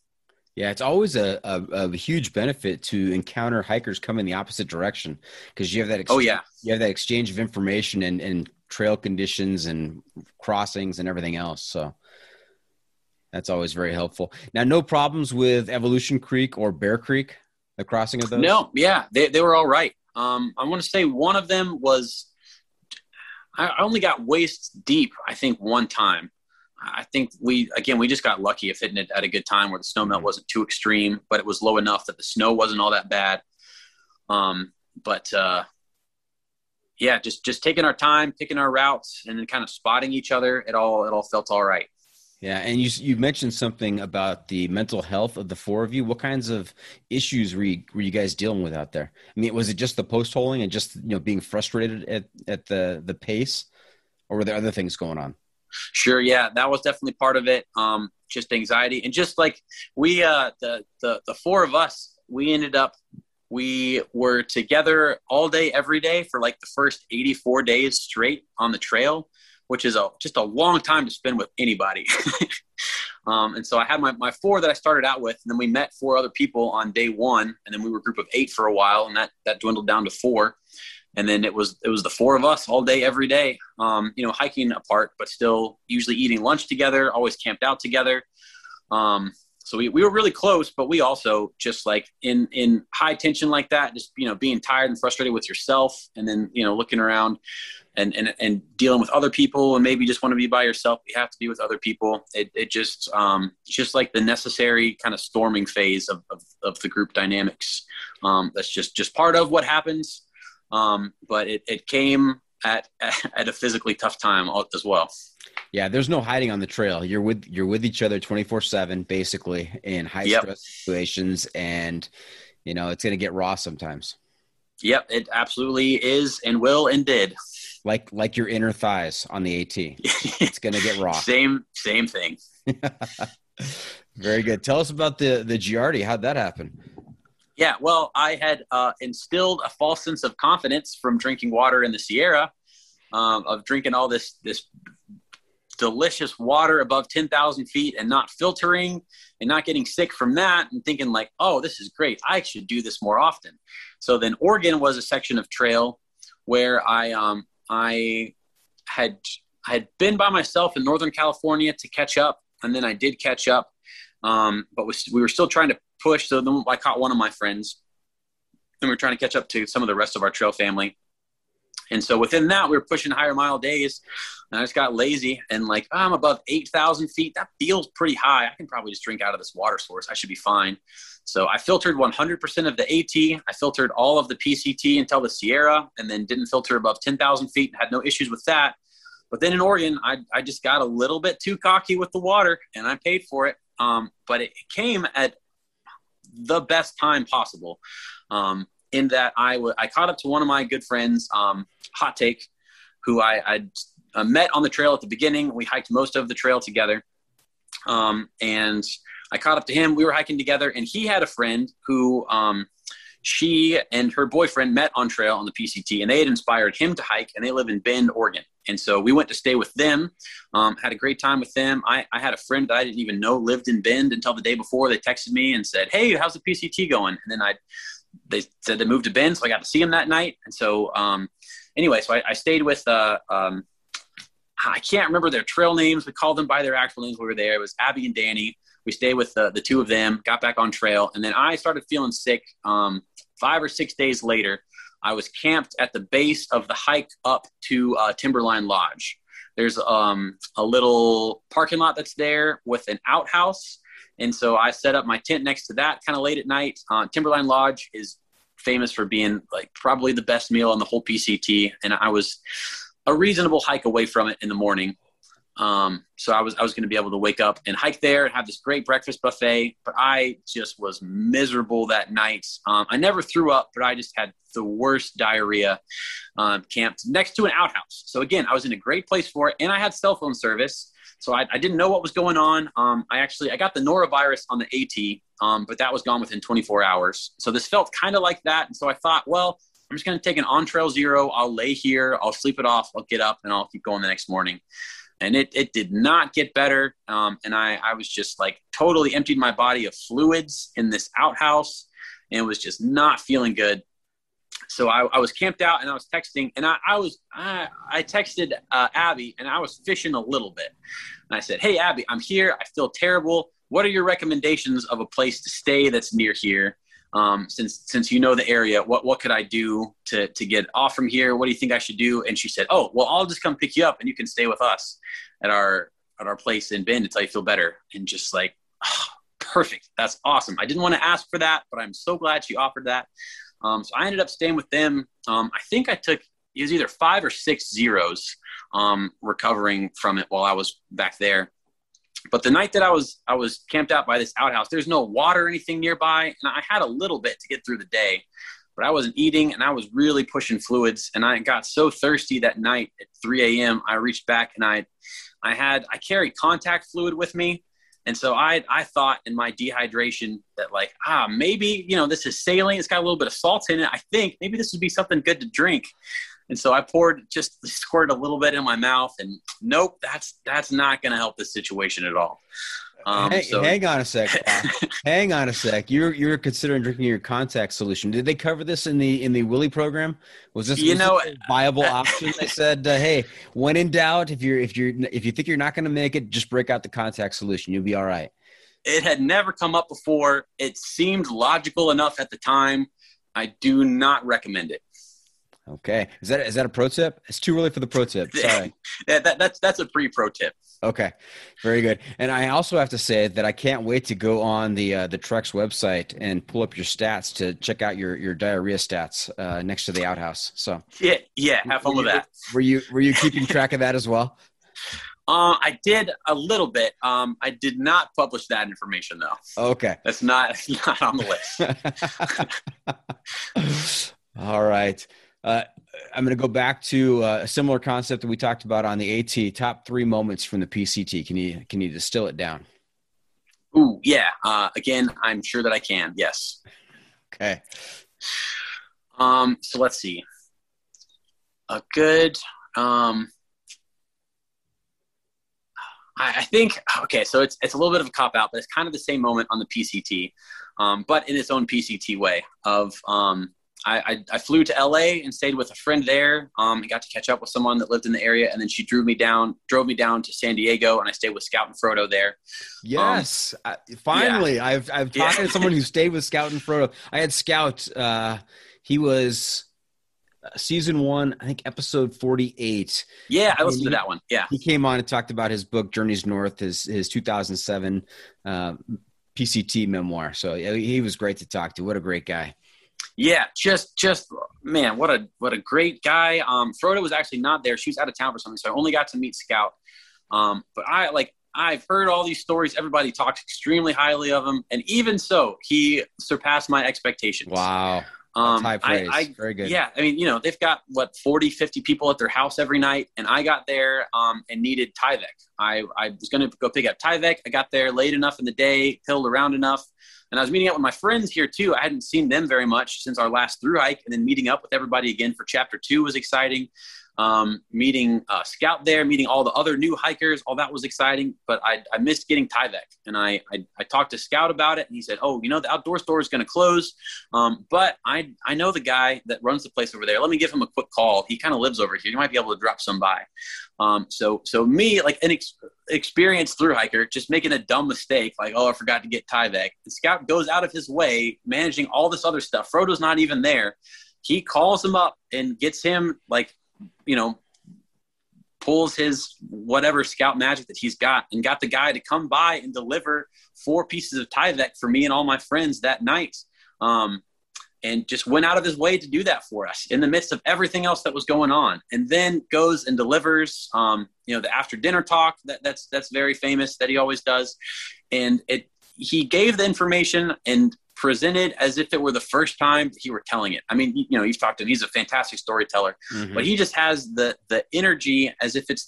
Yeah, it's always a huge benefit to encounter hikers coming the opposite direction because you have that exchange of information and trail conditions and crossings and everything else. So that's always very helpful. Now, no problems with Evolution Creek or Bear Creek, the crossing of those? No, yeah, they were all right. I want to say one of them was I only got waist deep, I think, one time. I think we just got lucky of hitting it at a good time where the snowmelt wasn't too extreme, but it was low enough that the snow wasn't all that bad. Yeah, just taking our time, picking our routes, and then kind of spotting each other. It all felt all right. Yeah. And you mentioned something about the mental health of the four of you. What kinds of issues were you guys dealing with out there? I mean, was it just the post-holing and just, you know, being frustrated at the pace, or were there other things going on? Sure. Yeah, that was definitely part of it. Just anxiety. And just like we, the four of us, we were together all day, every day for like the first 84 days straight on the trail, which is just a long time to spend with anybody. And so I had my four that I started out with, and then we met four other people on day one. And then we were a group of eight for a while, and that dwindled down to four. And then it was the four of us all day, every day, you know, hiking apart, but still usually eating lunch together, always camped out together. So we were really close, but we also just like in high tension like that, just, you know, being tired and frustrated with yourself and then, you know, looking around and dealing with other people and maybe just want to be by yourself. You have to be with other people. It's just like the necessary kind of storming phase of the group dynamics. That's just part of what happens. But it came at a physically tough time as well. Yeah. There's no hiding on the trail. You're with each other 24/7, basically in high stress situations. And you know, it's going to get raw sometimes. Yep. It absolutely is. And will, and did like your inner thighs on the AT. It's going to get raw. Same thing. Very good. Tell us about the Giardia. How'd that happen? Yeah, well, I had instilled a false sense of confidence from drinking water in the Sierra, of drinking all this delicious water above 10,000 feet and not filtering and not getting sick from that, and thinking like, oh, this is great. I should do this more often. So then Oregon was a section of trail where I had been by myself in Northern California to catch up. And then I did catch up, but we were still trying to push. So then I caught one of my friends, and we were trying to catch up to some of the rest of our trail family. And so within that, we were pushing higher mile days, and I just got lazy and like, oh, I'm above 8,000 feet. That feels pretty high. I can probably just drink out of this water source. I should be fine. So I filtered 100% of the AT. I filtered all of the PCT until the Sierra, and then didn't filter above 10,000 feet. Had no issues with that. But then in Oregon, I just got a little bit too cocky with the water, and I paid for it. But it came at the best time possible, in that I caught up to one of my good friends, Hot Take, who I met on the trail at the beginning. We hiked most of the trail together, and I caught up to him. We were hiking together, and he had a friend who she and her boyfriend met on trail on the PCT, and they had inspired him to hike, and they live in Bend, Oregon. And so we went to stay with them, had a great time with them. I had a friend that I didn't even know lived in Bend until the day before. They texted me and said, hey, how's the PCT going? And then they said they moved to Bend, so I got to see him that night. And so I stayed with I can't remember their trail names. We called them by their actual names. We were there. It was Abby and Danny. We stayed with the two of them, got back on trail. And then I started feeling sick 5 or 6 days later. I was camped at the base of the hike up to Timberline Lodge. There's a little parking lot that's there with an outhouse. And so I set up my tent next to that kind of late at night. Timberline Lodge is famous for being like probably the best meal on the whole PCT. And I was a reasonable hike away from it in the morning. So I was going to be able to wake up and hike there and have this great breakfast buffet, but I just was miserable that night. I never threw up, but I just had the worst diarrhea, camped next to an outhouse. So again, I was in a great place for it, and I had cell phone service. So I didn't know what was going on. I got the norovirus on the AT, but that was gone within 24 hours. So this felt kind of like that. And so I thought, well, I'm just going to take an on-trail zero. I'll lay here. I'll sleep it off. I'll get up and I'll keep going the next morning. And it did not get better. And I was just like totally emptied my body of fluids in this outhouse and was just not feeling good. So I was camped out and I was texting, and I texted Abby, and I was fishing a little bit. And I said, hey, Abby, I'm here. I feel terrible. What are your recommendations of a place to stay that's near here? Since you know the area, what could I do to get off from here? What do you think I should do? And she said, oh, well, I'll just come pick you up and you can stay with us at our place in Bend until you feel better. And just like, oh, perfect. That's awesome. I didn't want to ask for that, but I'm so glad she offered that. So I ended up staying with them. I think I took, it was either 5 or 6 zeros, recovering from it while I was back there. But the night that I was camped out by this outhouse, there's no water or anything nearby. And I had a little bit to get through the day, but I wasn't eating and I was really pushing fluids. And I got so thirsty that night at 3 a.m. I reached back and I carried contact fluid with me. And so I thought in my dehydration that like, maybe, this is saline. It's got a little bit of salt in it. I think maybe this would be something good to drink. And so I squirted a little bit in my mouth, and nope, that's not going to help the situation at all. Hang on a sec. Hang on a sec. You're considering drinking your contact solution. Did they cover this in the Willie program? Was this a viable option? They said, hey, when in doubt, if you think you're not going to make it, just break out the contact solution. You'll be all right. It had never come up before. It seemed logical enough at the time. I do not recommend it. Okay. Is that a pro tip? It's too early for the pro tip. Sorry. that's a pre-pro tip. Okay. Very good. And I also have to say that I can't wait to go on the Trex website and pull up your stats to check out your diarrhea stats next to the outhouse. So yeah. Have fun with that. Were you keeping track of that as well? I did a little bit. I did not publish that information though. Okay. That's not on the list. All right. I'm going to go back to a similar concept that we talked about on the AT, top 3 moments from the PCT. Can you distill it down? Ooh, yeah. Again, I'm sure that I can. Yes. Okay. So let's see. A good, I think, okay, so it's a little bit of a cop-out, but it's kind of the same moment on the PCT, but in its own PCT way of, I flew to LA and stayed with a friend there. I got to catch up with someone that lived in the area, and then she drove me down to San Diego, and I stayed with Scout and Frodo there. Yes. Finally, yeah. I've talked to someone who stayed with Scout and Frodo. I had Scout. He was season 1, I think episode 48. Yeah. I listened to that one. Yeah. He came on and talked about his book, Journeys North, his 2007 PCT memoir. So he was great to talk to. What a great guy. Yeah, just man, what a great guy. Frodo was actually not there; she was out of town for something, so I only got to meet Scout. But I've heard all these stories. Everybody talks extremely highly of him, and even so, he surpassed my expectations. Wow, high praise. Very good. Yeah, I mean, you know, they've got 40-50 people at their house every night, and I got there and needed Tyvek. I was going to go pick up Tyvek. I got there late enough in the day, pilled around enough. And I was meeting up with my friends here too. I hadn't seen them very much since our last through hike, and then meeting up with everybody again for chapter 2 was exciting. Meeting Scout there, meeting all the other new hikers, all that was exciting, but I missed getting Tyvek. And I talked to Scout about it, and he said, oh, you know, the outdoor store is going to close. But I know the guy that runs the place over there. Let me give him a quick call. He kind of lives over here. You might be able to drop some by. So me, like an experienced through hiker, just making a dumb mistake, like, oh, I forgot to get Tyvek. The Scout goes out of his way, managing all this other stuff. Frodo's not even there. He calls him up and gets him, like, you know, pulls his whatever Scout magic that he's got and got the guy to come by and deliver 4 pieces of Tyvek for me and all my friends that night. And just went out of his way to do that for us in the midst of everything else that was going on. And then goes and delivers, you know, the after dinner talk that's very famous that he always does. And he gave the information and presented as if it were the first time he were telling it. I mean, you know, you've talked to him, he's a fantastic storyteller, mm-hmm. but he just has the energy as if it's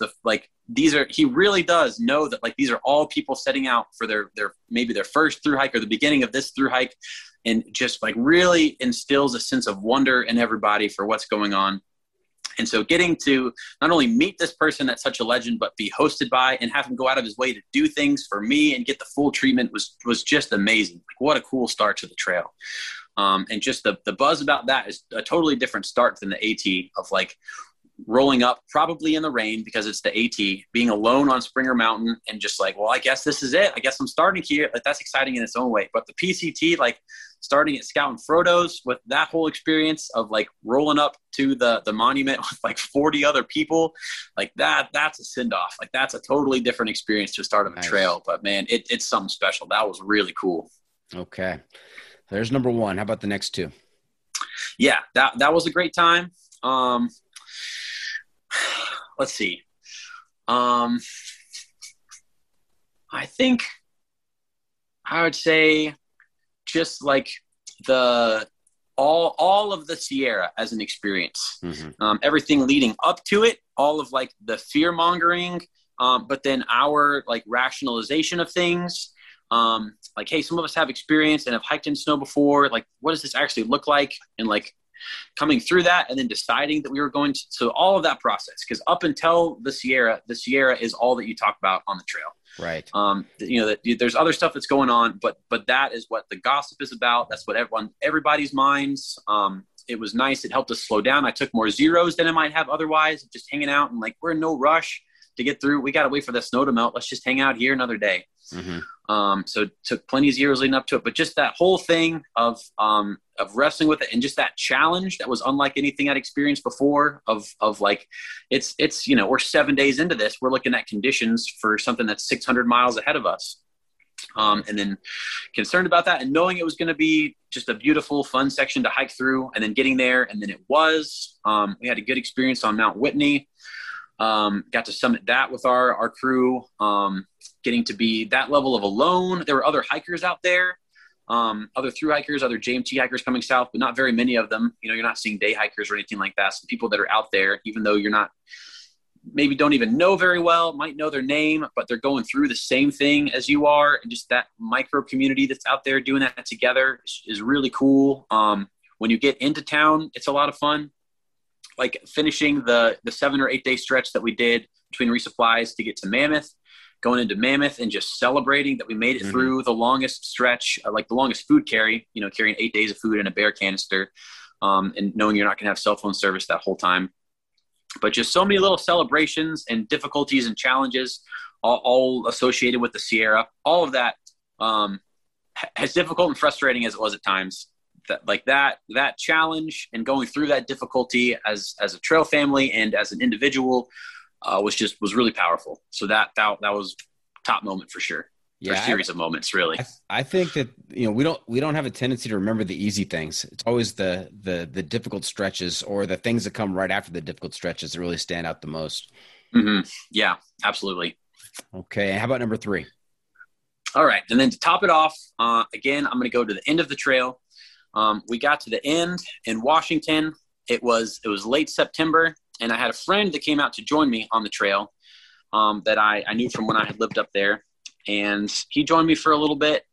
he really does know that, like, these are all people setting out for their maybe their first through hike or the beginning of this through hike, and just like really instills a sense of wonder in everybody for what's going on. And so getting to not only meet this person that's such a legend, but be hosted by and have him go out of his way to do things for me and get the full treatment was just amazing. Like, what a cool start to the trail. And just the buzz about that is a totally different start than the AT of, like, rolling up probably in the rain because it's the AT, being alone on Springer Mountain and just like, well, I guess this is it. I guess I'm starting here. Like, that's exciting in its own way. But the PCT, like, starting at Scout and Frodo's with that whole experience of, like, rolling up to the monument with, like, 40 other people, like, that's a send off. Like, that's a totally different experience to start on a trail, but man, it's something special. That was really cool. Okay. There's number 1. How about the next 2? Yeah, that was a great time. Let's see. I think I would say just like the all of the Sierra as an experience, mm-hmm. Everything leading up to it, all of, like, the fear mongering, but then our, like, rationalization of things, like, hey, some of us have experience and have hiked in snow before. Like, what does this actually look like? And, like, coming through that and then deciding that we were going to, so all of that process, because up until the Sierra is all that you talk about on the trail. Right. You know, there's other stuff that's going on, but that is what the gossip is about. That's what everybody's minds. It was nice. It helped us slow down. I took more zeros than I might have otherwise, just hanging out and, like, we're in no rush to get through. We got to wait for the snow to melt. Let's just hang out here another day. Mm-hmm. So took plenty of zeros leading up to it, but just that whole thing of wrestling with it and just that challenge that was unlike anything I'd experienced before of like, it's, you know, we're 7 days into this, we're looking at conditions for something that's 600 miles ahead of us. And then concerned about that and knowing it was going to be just a beautiful, fun section to hike through and then getting there. And then it was, we had a good experience on Mount Whitney. Got to summit that with our crew, getting to be that level of alone. There were other hikers out there, other thru hikers, other JMT hikers coming south, but not very many of them. You know, you're not seeing day hikers or anything like that. Some people that are out there, even though you're not maybe don't even know very well, might know their name, but they're going through the same thing as you are. And just that micro community that's out there doing that together is really cool. When you get into town, it's a lot of fun. Like finishing the 7 or 8 day stretch that we did between resupplies to get to Mammoth, going into Mammoth and just celebrating that we made it through the longest stretch, like the longest food carry, you know, carrying 8 days of food in a bear canister, and knowing you're not going to have cell phone service that whole time. But just so many little celebrations and difficulties and challenges all associated with the Sierra, all of that, as difficult and frustrating as it was at times, that challenge and going through that difficulty as a trail family and as an individual, was really powerful. So that was top moment for sure. Yeah, or series of moments, really. I think that, you know, we don't have a tendency to remember the easy things. It's always the difficult stretches or the things that come right after the difficult stretches that really stand out the most. Mm-hmm. Yeah, absolutely. Okay. How about number 3? All right. And then to top it off, again, I'm going to go to the end of the trail. We got to the end in Washington. It was late September, and I had a friend that came out to join me on the trail, that I knew from when I had lived up there. And he joined me for a little bit,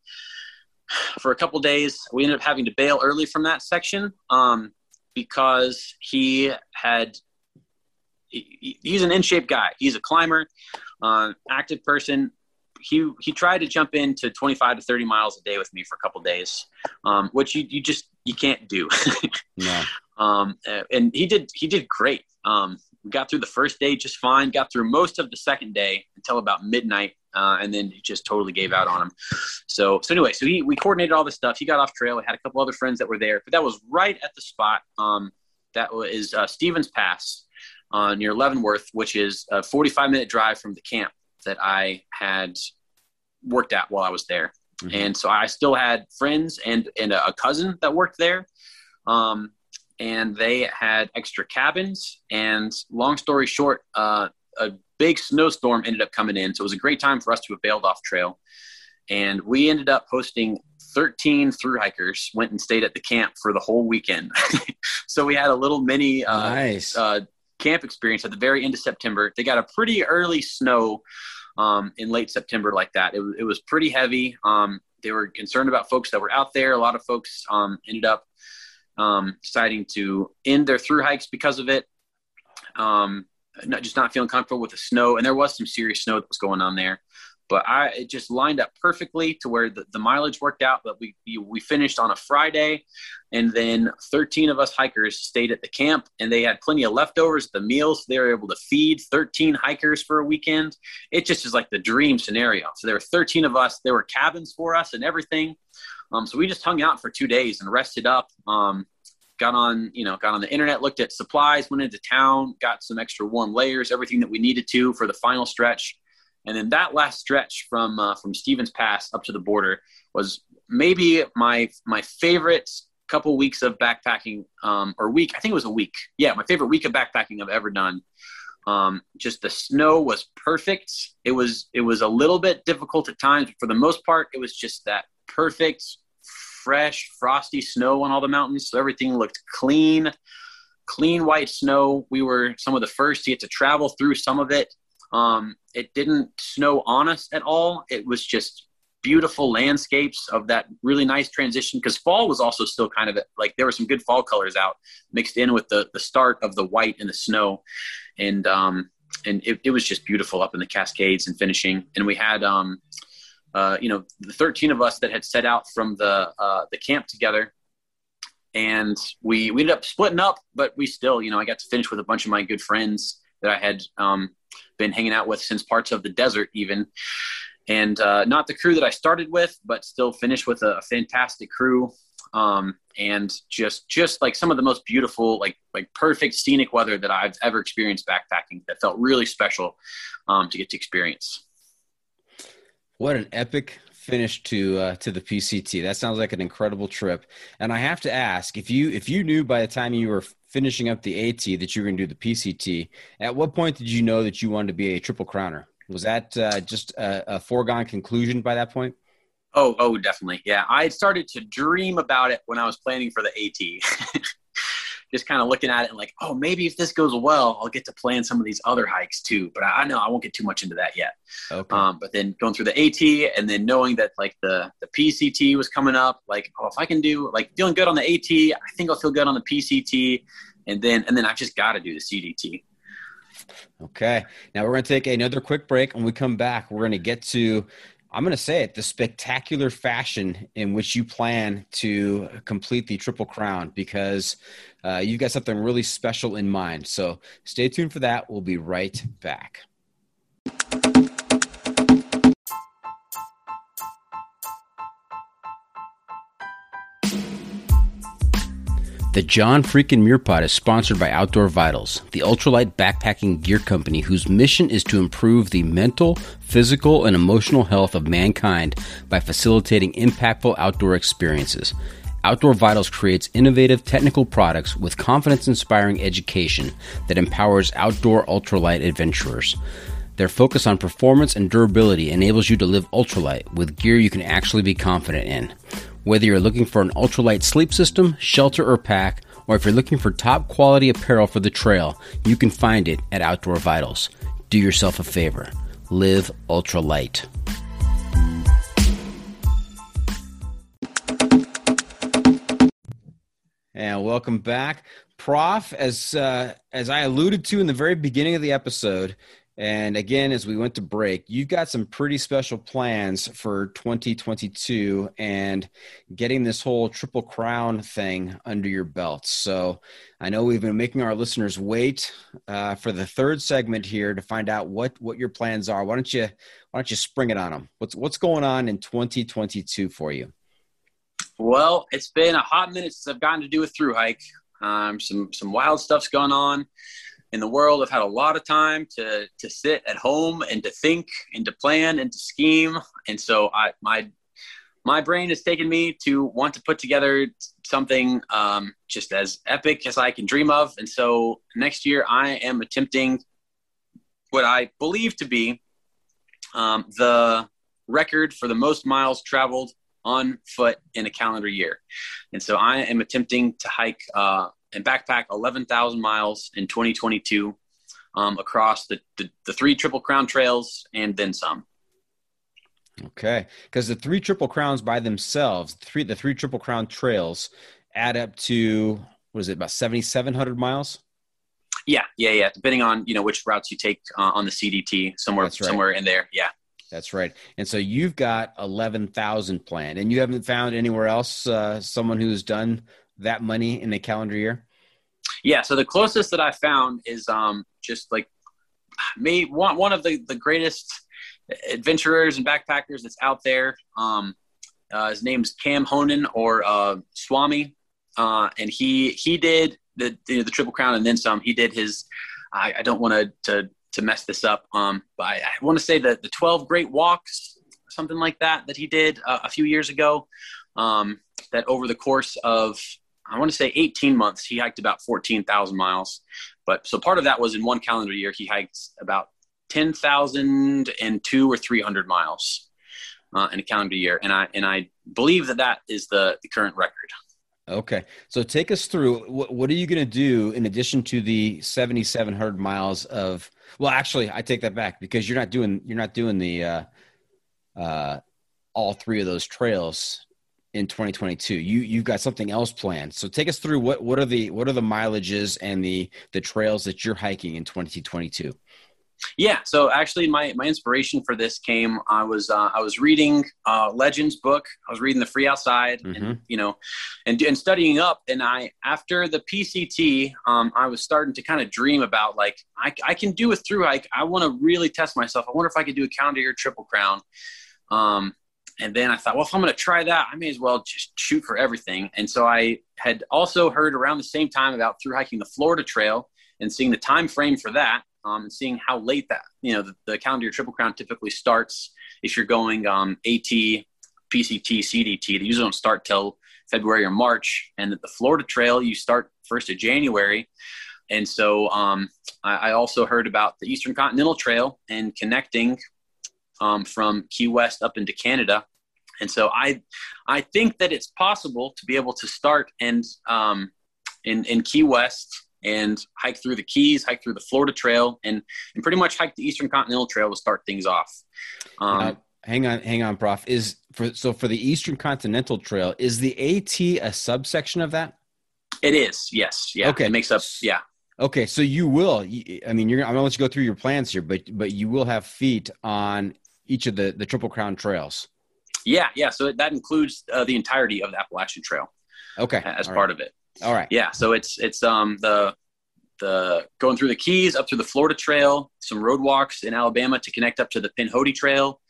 for a couple days. We ended up having to bail early from that section, because he's an in-shape guy. He's a climber, active person. He tried to jump into 25 to 30 miles a day with me for a couple days, which you can't do. No. And he did great. We got through the first day just fine, got through most of the second day until about midnight. And then he just totally gave out on him. So anyway, we coordinated all this stuff. He got off trail. We had a couple other friends that were there, but that was right at the spot. That is Stevens Pass near Leavenworth, which is a 45-minute drive from the camp that I had worked at while I was there. Mm-hmm. And so I still had friends and a cousin that worked there. And they had extra cabins, and long story short, a big snowstorm ended up coming in. So it was a great time for us to have bailed off trail. And we ended up hosting 13 thru hikers, went and stayed at the camp for the whole weekend. So we had a little mini, nice. Camp experience at the very end of September. They got a pretty early snow in late September like that. It was pretty heavy. They were concerned about folks that were out there. A lot of folks ended up deciding to end their thru hikes because of it. Not feeling comfortable with the snow. And there was some serious snow that was going on there, but it just lined up perfectly to where the mileage worked out. But we finished on a Friday, and then 13 of us hikers stayed at the camp, and they had plenty of leftovers, the meals. They were able to feed 13 hikers for a weekend. It just is like the dream scenario. So there were 13 of us, there were cabins for us and everything. So we just hung out for 2 days and rested up, got on the internet, looked at supplies, went into town, got some extra warm layers, everything that we needed to for the final stretch. And then that last stretch from Stevens Pass up to the border was maybe my favorite couple weeks of backpacking, or week. I think it was a week. Yeah. My favorite week of backpacking I've ever done. Just the snow was perfect. It was a little bit difficult at times, but for the most part, it was just that perfect, fresh, frosty snow on all the mountains. So everything looked clean, white snow. We were some of the first to get to travel through some of it. It didn't snow on us at all. It was just beautiful landscapes of that really nice transition, because fall was also still kind of like there were some good fall colors out mixed in with the start of the white and the snow. And it was just beautiful up in the Cascades and finishing. And we had, the 13 of us that had set out from the camp together, and we ended up splitting up, but we still, I got to finish with a bunch of my good friends that I had, been hanging out with since parts of the desert even. And, not the crew that I started with, but still finished with a fantastic crew. And just like some of the most beautiful, like perfect scenic weather that I've ever experienced backpacking, that felt really special, to get to experience. What an epic finish to the PCT. That sounds like an incredible trip. And I have to ask, if you knew by the time you were finishing up the AT that you were going to do the PCT, at what point did you know that you wanted to be a triple crowner? Was that just a foregone conclusion by that point? Oh, definitely. Yeah. I started to dream about it when I was planning for the AT. just kind of looking at it and like, oh, maybe if this goes well, I'll get to plan some of these other hikes too. But I know I won't get too much into that yet. Okay. But then going through the AT and then knowing that like the PCT was coming up, like, oh, if I can do like feeling good on the AT, I think I'll feel good on the PCT. And then I just got to do the CDT. Okay. Now we're going to take another quick break. When we come back, we're going to get to, I'm going to say it, the spectacular fashion in which you plan to complete the Triple Crown, because you've got something really special in mind. So stay tuned for that. We'll be right back. The John Freakin' Muir Pod is sponsored by Outdoor Vitals, the ultralight backpacking gear company whose mission is to improve the mental, physical, and emotional health of mankind by facilitating impactful outdoor experiences. Outdoor Vitals creates innovative technical products with confidence-inspiring education that empowers outdoor ultralight adventurers. Their focus on performance and durability enables you to live ultralight with gear you can actually be confident in. Whether you're looking for an ultralight sleep system, shelter, or pack, or if you're looking for top quality apparel for the trail, you can find it at Outdoor Vitals. Do yourself a favor. Live ultralight. And welcome back. Prof, as I alluded to in the very beginning of the episode, and again, as we went to break, you've got some pretty special plans for 2022 and getting this whole Triple Crown thing under your belt. So I know we've been making our listeners wait for the third segment here to find out what your plans are. Why don't you spring it on them? What's going on in 2022 for you? Well, it's been a hot minute since I've gotten to do a thru hike. Some wild stuff's gone on in the world. I've had a lot of time to sit at home and to think and to plan and to scheme. And so my brain has taken me to want to put together something just as epic as I can dream of. And so next year I am attempting what I believe to be the record for the most miles traveled on foot in a calendar year. And so I am attempting to hike and backpack 11,000 miles in 2022 across the three Triple Crown trails and then some. Okay. Because the three Triple Crowns by themselves, the three Triple Crown trails add up to, what is it, about 7,700 miles? Yeah. Depending on, which routes you take on the CDT, somewhere in there. Yeah. That's right. And so you've got 11,000 planned, and you haven't found anywhere else someone who's done that money in the calendar year? Yeah. So the closest that I found is just like me, one of the greatest adventurers and backpackers that's out there. His name's Cam Honan or Swami. And he did the Triple Crown and then some. He did his, I don't want to mess this up. But I want to say that the 12 Great Walks, something like that he did a few years ago, that over the course of, I want to say 18 months, he hiked about 14,000 miles. But so part of that was in one calendar year, he hiked about 10,002 or 300 miles in a calendar year. And I believe that is the current record. Okay. So take us through, what are you going to do in addition to the 7,700 miles of, well, actually I take that back, because you're not doing the, all three of those trails in 2022. You've got something else planned. So take us through what are the mileages and the trails that you're hiking in 2022. Yeah. So actually my inspiration for this came, I was reading Legend's book. I was reading The Free Outside and studying up. And after the PCT, I was starting to kind of dream about like, I can do a thru hike. I want to really test myself. I wonder if I could do a calendar year Triple Crown. And then I thought, well, if I'm going to try that, I may as well just shoot for everything. And so I had also heard around the same time about thru hiking the Florida Trail and seeing the time frame for that, and seeing how late that, the calendar year Triple Crown typically starts if you're going AT, PCT, CDT. They usually don't start till February or March. And the Florida Trail, you start 1st of January. And so I also heard about the Eastern Continental Trail and connecting from Key West up into Canada. And so I think that it's possible to be able to start and in Key West and hike through the Keys, hike through the Florida Trail, and pretty much hike the Eastern Continental Trail to start things off. Hang on, Prof. So for the Eastern Continental Trail, is the AT a subsection of that? It is, yes. Yeah. Okay. It makes up, yeah. Okay, so you will. I mean, I'm gonna let you go through your plans here, but you will have feet on each of the Triple Crown trails. Yeah. So that includes the entirety of the Appalachian Trail. Okay, as all part right. of it. All right. Yeah. So it's the going through the Keys up through the Florida Trail, some road walks in Alabama to connect up to the Pinhoti Trail.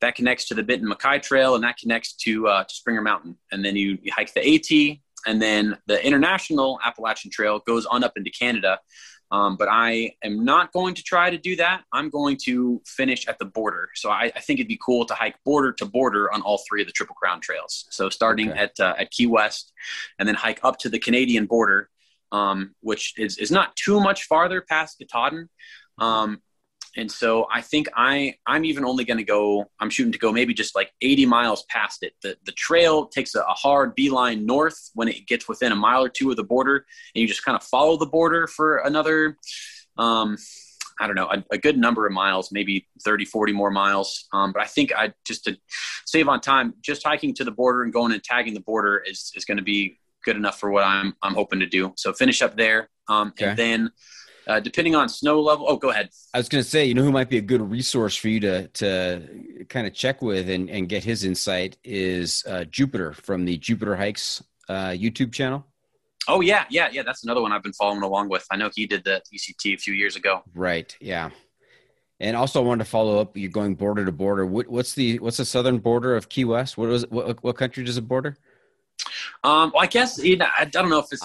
That connects to the Benton MacKaye Trail, and that connects to Springer Mountain. And then you hike the AT. And then the International Appalachian Trail goes on up into Canada. But I am not going to try to do that. I'm going to finish at the border. So I think it'd be cool to hike border to border on all three of the Triple Crown trails. So starting okay. At Key West and then hike up to the Canadian border, which is not too much farther past Katahdin. And so I think I'm even only going to go, I'm shooting to go maybe just like 80 miles past it. The trail takes a hard beeline north when it gets within a mile or two of the border, and you just kind of follow the border for another, a good number of miles, maybe 30, 40 more miles. But I think just to save on time, just hiking to the border and going and tagging the border is going to be good enough for what I'm hoping to do. So finish up there. Okay. And then, depending on snow level. Oh, go ahead. I was going to say, you know, who might be a good resource for you to kind of check with and get his insight is Jupiter from the Jupiter Hikes YouTube channel. Oh yeah. That's another one I've been following along with. I know he did the ECT a few years ago. Right. Yeah. And also I wanted to follow up. You're going border to border. What's the southern border of Key West? What country does it border? I guess, you know, I don't know if it's,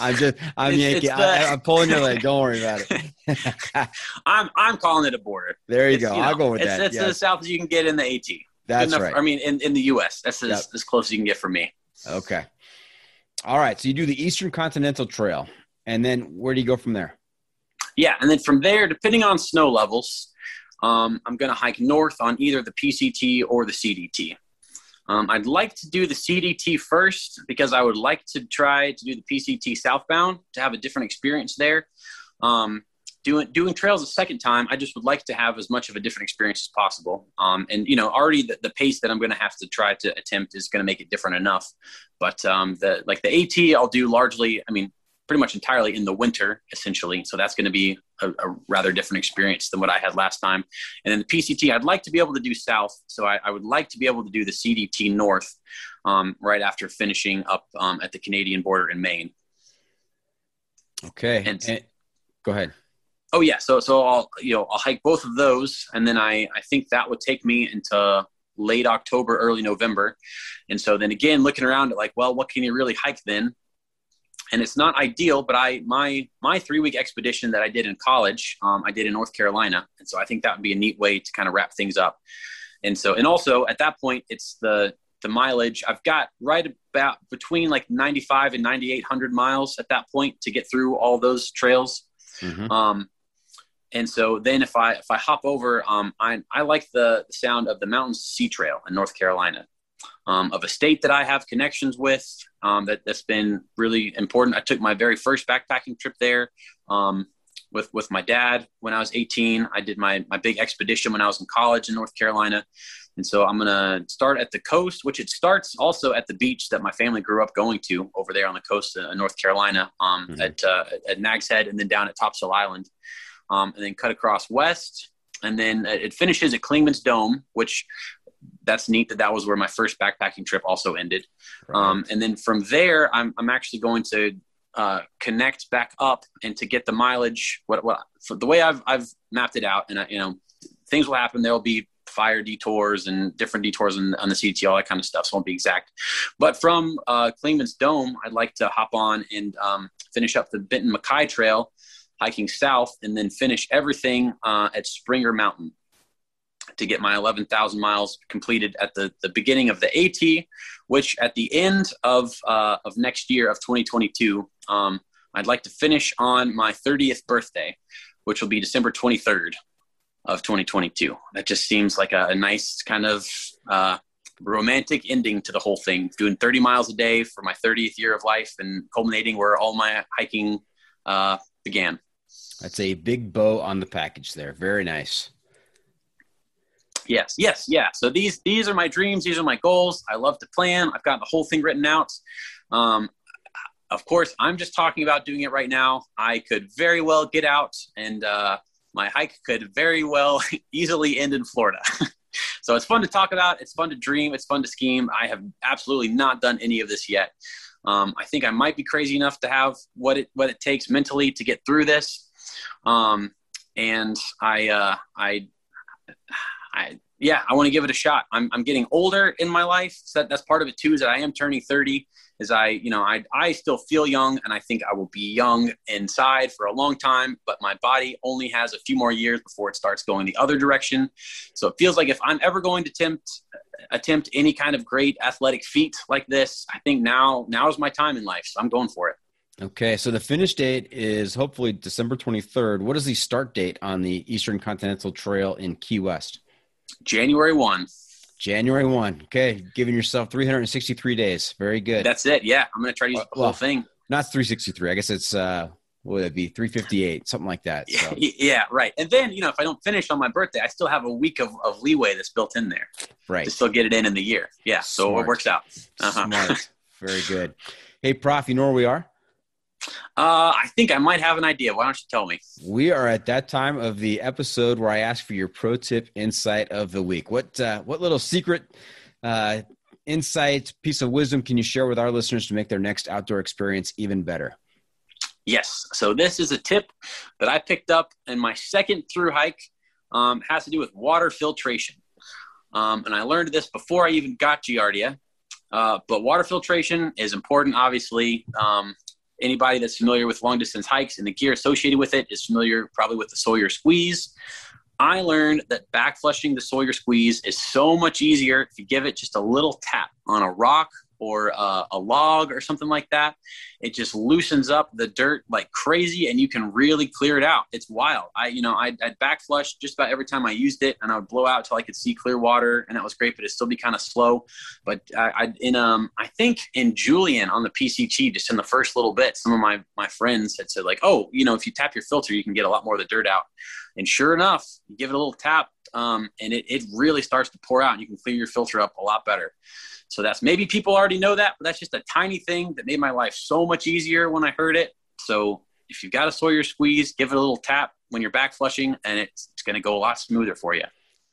I'm Yankee. I'm pulling your leg. Don't worry about it. I'm calling it a border. There you go. You know, I'll go with that. It's as south as you can get in the AT. That's right. I mean, in the U.S., that's as close as you can get from me. Okay. All right. So you do the Eastern Continental Trail, and then where do you go from there? Yeah. And then from there, depending on snow levels, I'm going to hike north on either the PCT or the CDT. I'd like to do the CDT first because I would like to try to do the PCT southbound to have a different experience there. Doing trails a second time, I just would like to have as much of a different experience as possible. And, you know, already the pace that I'm going to have to try to attempt is going to make it different enough. But the AT I'll do largely, I mean, pretty much entirely in the winter, essentially. So that's going to be a rather different experience than what I had last time. And then the PCT, I'd like to be able to do south. So I would like to be able to do the CDT north right after finishing up at the Canadian border in Maine. Okay. And go ahead. Oh yeah. So I'll hike both of those. And then I think that would take me into late October, early November. And so then again, looking around at like, well, what can you really hike then? And it's not ideal, but my 3-week expedition that I did in college, I did in North Carolina. And so I think that would be a neat way to kind of wrap things up. And so, and also at that point, it's the mileage. I've got right about between like 95 and 9,800 miles at that point to get through all those trails. Mm-hmm. And so then if I hop over, I like the sound of the Mountains Sea Trail in North Carolina. Of a state that I have connections with, that's been really important. I took my very first backpacking trip there with my dad when I was 18. I did my big expedition when I was in college in North Carolina. And so I'm going to start at the coast, which it starts also at the beach that my family grew up going to over there on the coast of North Carolina mm-hmm. at Nag's Head and then down at Topsail Island and then cut across west. And then it finishes at Clingmans Dome, which that's neat that was where my first backpacking trip also ended. Right. And then from there, I'm actually going to connect back up and to get the mileage. So the way I've mapped it out, and I, you know, things will happen. There'll be fire detours and different detours on the CT, all that kind of stuff. So it won't be exact. But from Clingmans Dome, I'd like to hop on and finish up the Benton MacKaye Trail, hiking south, and then finish everything at Springer Mountain to get my 11,000 miles completed at the beginning of the AT, which at the end of next year of 2022, I'd like to finish on my 30th birthday, which will be December 23rd of 2022. That just seems like a nice kind of romantic ending to the whole thing, doing 30 miles a day for my 30th year of life and culminating where all my hiking began. That's a big bow on the package there. Very nice. Yes. Yeah. So these are my dreams. These are my goals. I love to plan. I've got the whole thing written out. Of course, I'm just talking about doing it right now. I could very well get out and my hike could very well easily end in Florida. So it's fun to talk about. It's fun to dream. It's fun to scheme. I have absolutely not done any of this yet. I think I might be crazy enough to have what it takes mentally to get through this. I want to give it a shot. I'm getting older in my life. So that's part of it too, is that I am turning 30, is I still feel young, and I think I will be young inside for a long time, but my body only has a few more years before it starts going the other direction. So it feels like if I'm ever going to attempt any kind of great athletic feat like this, I think now is my time in life. So I'm going for it. Okay. So the finish date is hopefully December 23rd. What is the start date on the Eastern Continental Trail in Key West? January 1. January 1. Okay. Giving yourself 363 days. Very good. That's it. Yeah. I'm going to try to use the whole thing. Not 363. I guess it's, what would it be? 358, something like that. So. Yeah. Right. And then, if I don't finish on my birthday, I still have a week of leeway that's built in there. Right. To still get it in the year. Yeah. So Smart. It works out. Uh-huh. Smart. Very good. Hey, Prof, you know where we are? I think I might have an idea. Why don't you tell me? We are at that time of the episode where I ask for your pro tip insight of the week. What little secret insight, piece of wisdom can you share with our listeners to make their next outdoor experience even better? Yes. So this is a tip that I picked up in my second through hike. Has to do with water filtration. And I learned this before I even got Giardia. But water filtration is important, obviously. Anybody that's familiar with long distance hikes and the gear associated with it is familiar probably with the Sawyer Squeeze. I learned that back flushing the Sawyer Squeeze is so much easier if you give it just a little tap on a rock or a log or something like that. It just loosens up the dirt like crazy and you can really clear it out. It's wild. I'd back flush just about every time I used it, and I would blow out till I could see clear water, and that was great, but it'd still be kind of slow. But I think in Julian on the PCT, just in the first little bit, some of my friends had said like, if you tap your filter, you can get a lot more of the dirt out. And sure enough, you give it a little tap and it really starts to pour out and you can clear your filter up a lot better. So that's, maybe people already know that, but that's just a tiny thing that made my life so much easier when I heard it. So if you've got a Sawyer Squeeze, give it a little tap when you're back flushing and it's going to go a lot smoother for you.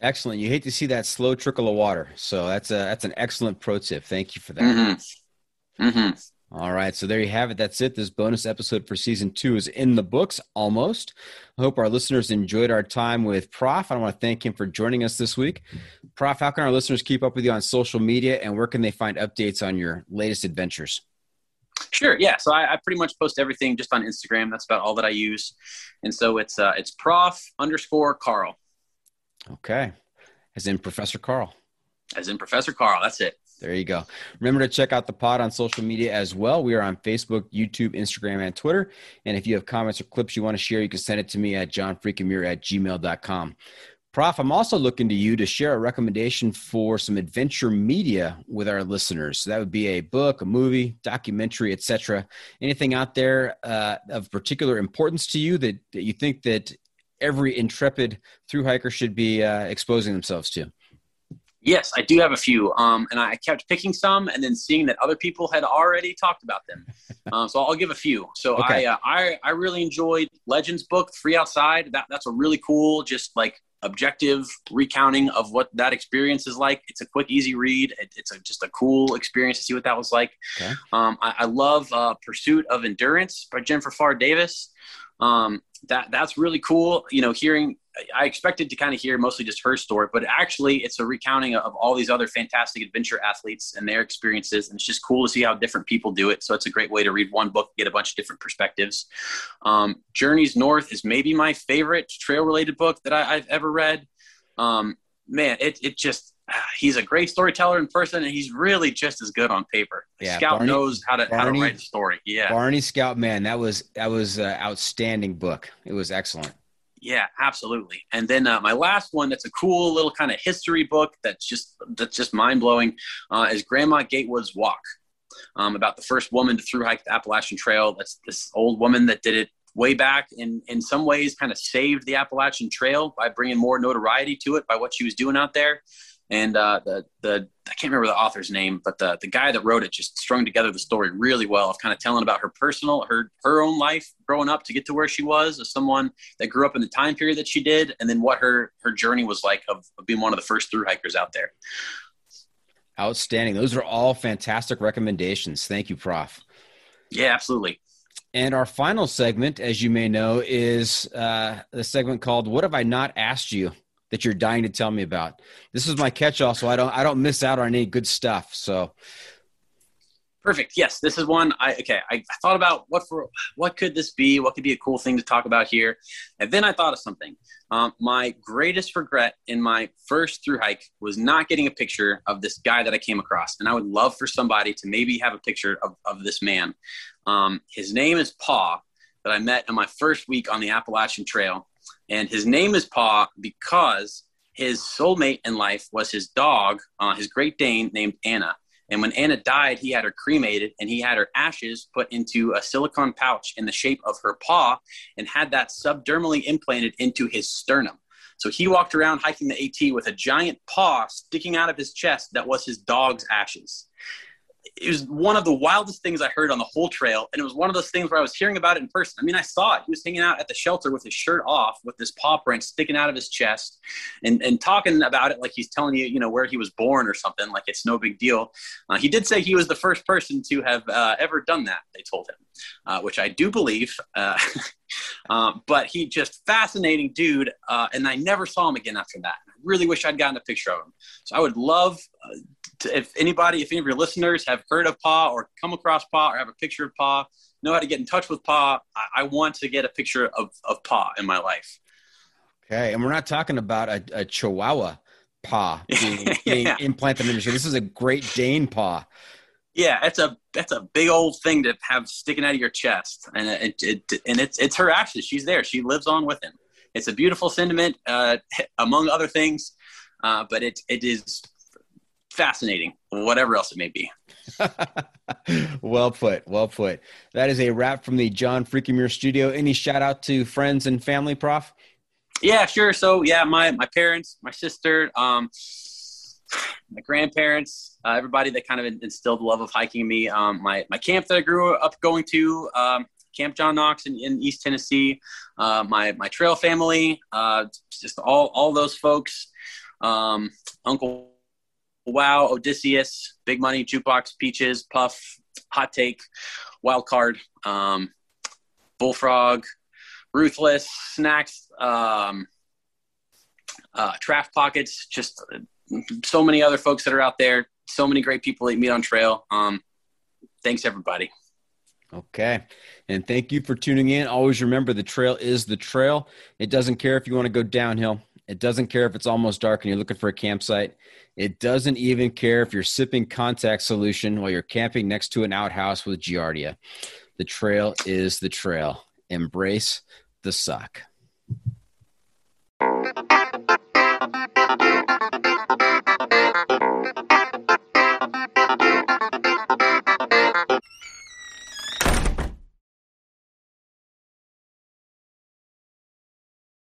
Excellent. You hate to see that slow trickle of water. So that's an excellent pro tip. Thank you for that. Mm-hmm. Mm-hmm. All right. So there you have it. That's it. This bonus episode for season 2 is in the books almost. I hope our listeners enjoyed our time with Prof. I want to thank him for joining us this week. Prof, how can our listeners keep up with you on social media, and where can they find updates on your latest adventures? Sure. Yeah. So I pretty much post everything just on Instagram. That's about all that I use. And so it's Prof_Carl. Okay. As in Professor Carl. As in Professor Carl. That's it. There you go. Remember to check out the pod on social media as well. We are on Facebook, YouTube, Instagram, and Twitter. And if you have comments or clips you want to share, you can send it to me at johnfreakinmuir@gmail.com. Prof, I'm also looking to you to share a recommendation for some adventure media with our listeners. So that would be a book, a movie, documentary, etc. Anything out there of particular importance to you that you think that every intrepid thru hiker should be exposing themselves to? Yes, I do have a few, and I kept picking some and then seeing that other people had already talked about them. So I'll give a few. So okay. I really enjoyed Legend's book, Free Outside. That's a really cool, just like objective recounting of what that experience is like. It's a quick, easy read. It's just a cool experience to see what that was like. Okay. I love Pursuit of Endurance by Jennifer Farr Davis. That's really cool. Hearing, I expected to kind of hear mostly just her story, but actually it's a recounting of all these other fantastic adventure athletes and their experiences. And it's just cool to see how different people do it. So it's a great way to read one book, get a bunch of different perspectives. Journeys North is maybe my favorite trail related book that I've ever read. He's a great storyteller in person, and he's really just as good on paper. Yeah, Scout knows how to write a story. Yeah, Barney Scout, man, that was outstanding book. It was excellent. Yeah, absolutely. And then my last one, that's a cool little kind of history book that's just mind-blowing, is Grandma Gatewood's Walk, about the first woman to thru-hike the Appalachian Trail. That's this old woman that did it way back, and in some ways kind of saved the Appalachian Trail by bringing more notoriety to it by what she was doing out there. And I can't remember the author's name, but the guy that wrote it just strung together the story really well, of kind of telling about her personal, her own life growing up to get to where she was, as someone that grew up in the time period that she did, and then what her journey was like of being one of the first thru hikers out there. Outstanding. Those are all fantastic recommendations. Thank you, Prof. Yeah, absolutely. And our final segment, as you may know, is the segment called What Have I Not Asked You that You're Dying to Tell Me About? This is my catch-all, so I don't miss out on any good stuff. So perfect. Yes, this is one. I thought about what could this be? What could be a cool thing to talk about here? And then I thought of something. My greatest regret in my first thru hike was not getting a picture of this guy that I came across. And I would love for somebody to maybe have a picture of this man. His name is Paw, that I met in my first week on the Appalachian Trail. And his name is Paw because his soulmate in life was his dog, his Great Dane named Anna. And when Anna died, he had her cremated, and he had her ashes put into a silicone pouch in the shape of her paw, and had that subdermally implanted into his sternum. So he walked around hiking the AT with a giant paw sticking out of his chest that was his dog's ashes. It was one of the wildest things I heard on the whole trail. And it was one of those things where I was hearing about it in person. I mean, I saw it. He was hanging out at the shelter with his shirt off, with this paw print sticking out of his chest, and talking about it like he's telling you, where he was born or something, like it's no big deal. He did say he was the first person to have ever done that, they told him, which I do believe. But he just fascinating dude. And I never saw him again after that. I really wish I'd gotten a picture of him. So I would love if any of your listeners have heard of Paw or come across Paw or have a picture of Paw, know how to get in touch with Paw. I want to get a picture of Paw in my life. Okay. And we're not talking about a Chihuahua paw being implanted in the machine. This is a Great Dane paw. Yeah, that's a big old thing to have sticking out of your chest, and it's her ashes. She's there. She lives on with him. It's a beautiful sentiment, among other things, but it is fascinating, whatever else it may be. Well put. Well put. That is a wrap from the John Freakin' Muir studio. Any shout out to friends and family, Prof? Yeah, sure. So yeah, my parents, my sister, my grandparents, everybody that kind of instilled the love of hiking in me. My camp that I grew up going to, Camp John Knox in East Tennessee, my trail family, just all those folks, Uncle Wow, Odysseus, Big Money, Jukebox, Peaches, Puff, Hot Take, Wild Card, Bullfrog, Ruthless, Snacks, Traff Pockets, just so many other folks that are out there. So many great people that you meet on trail. Thanks, everybody. Okay. And thank you for tuning in. Always remember, the trail is the trail. It doesn't care if you want to go downhill. It doesn't care if it's almost dark and you're looking for a campsite. It doesn't even care if you're sipping contact solution while you're camping next to an outhouse with Giardia. The trail is the trail. Embrace the suck.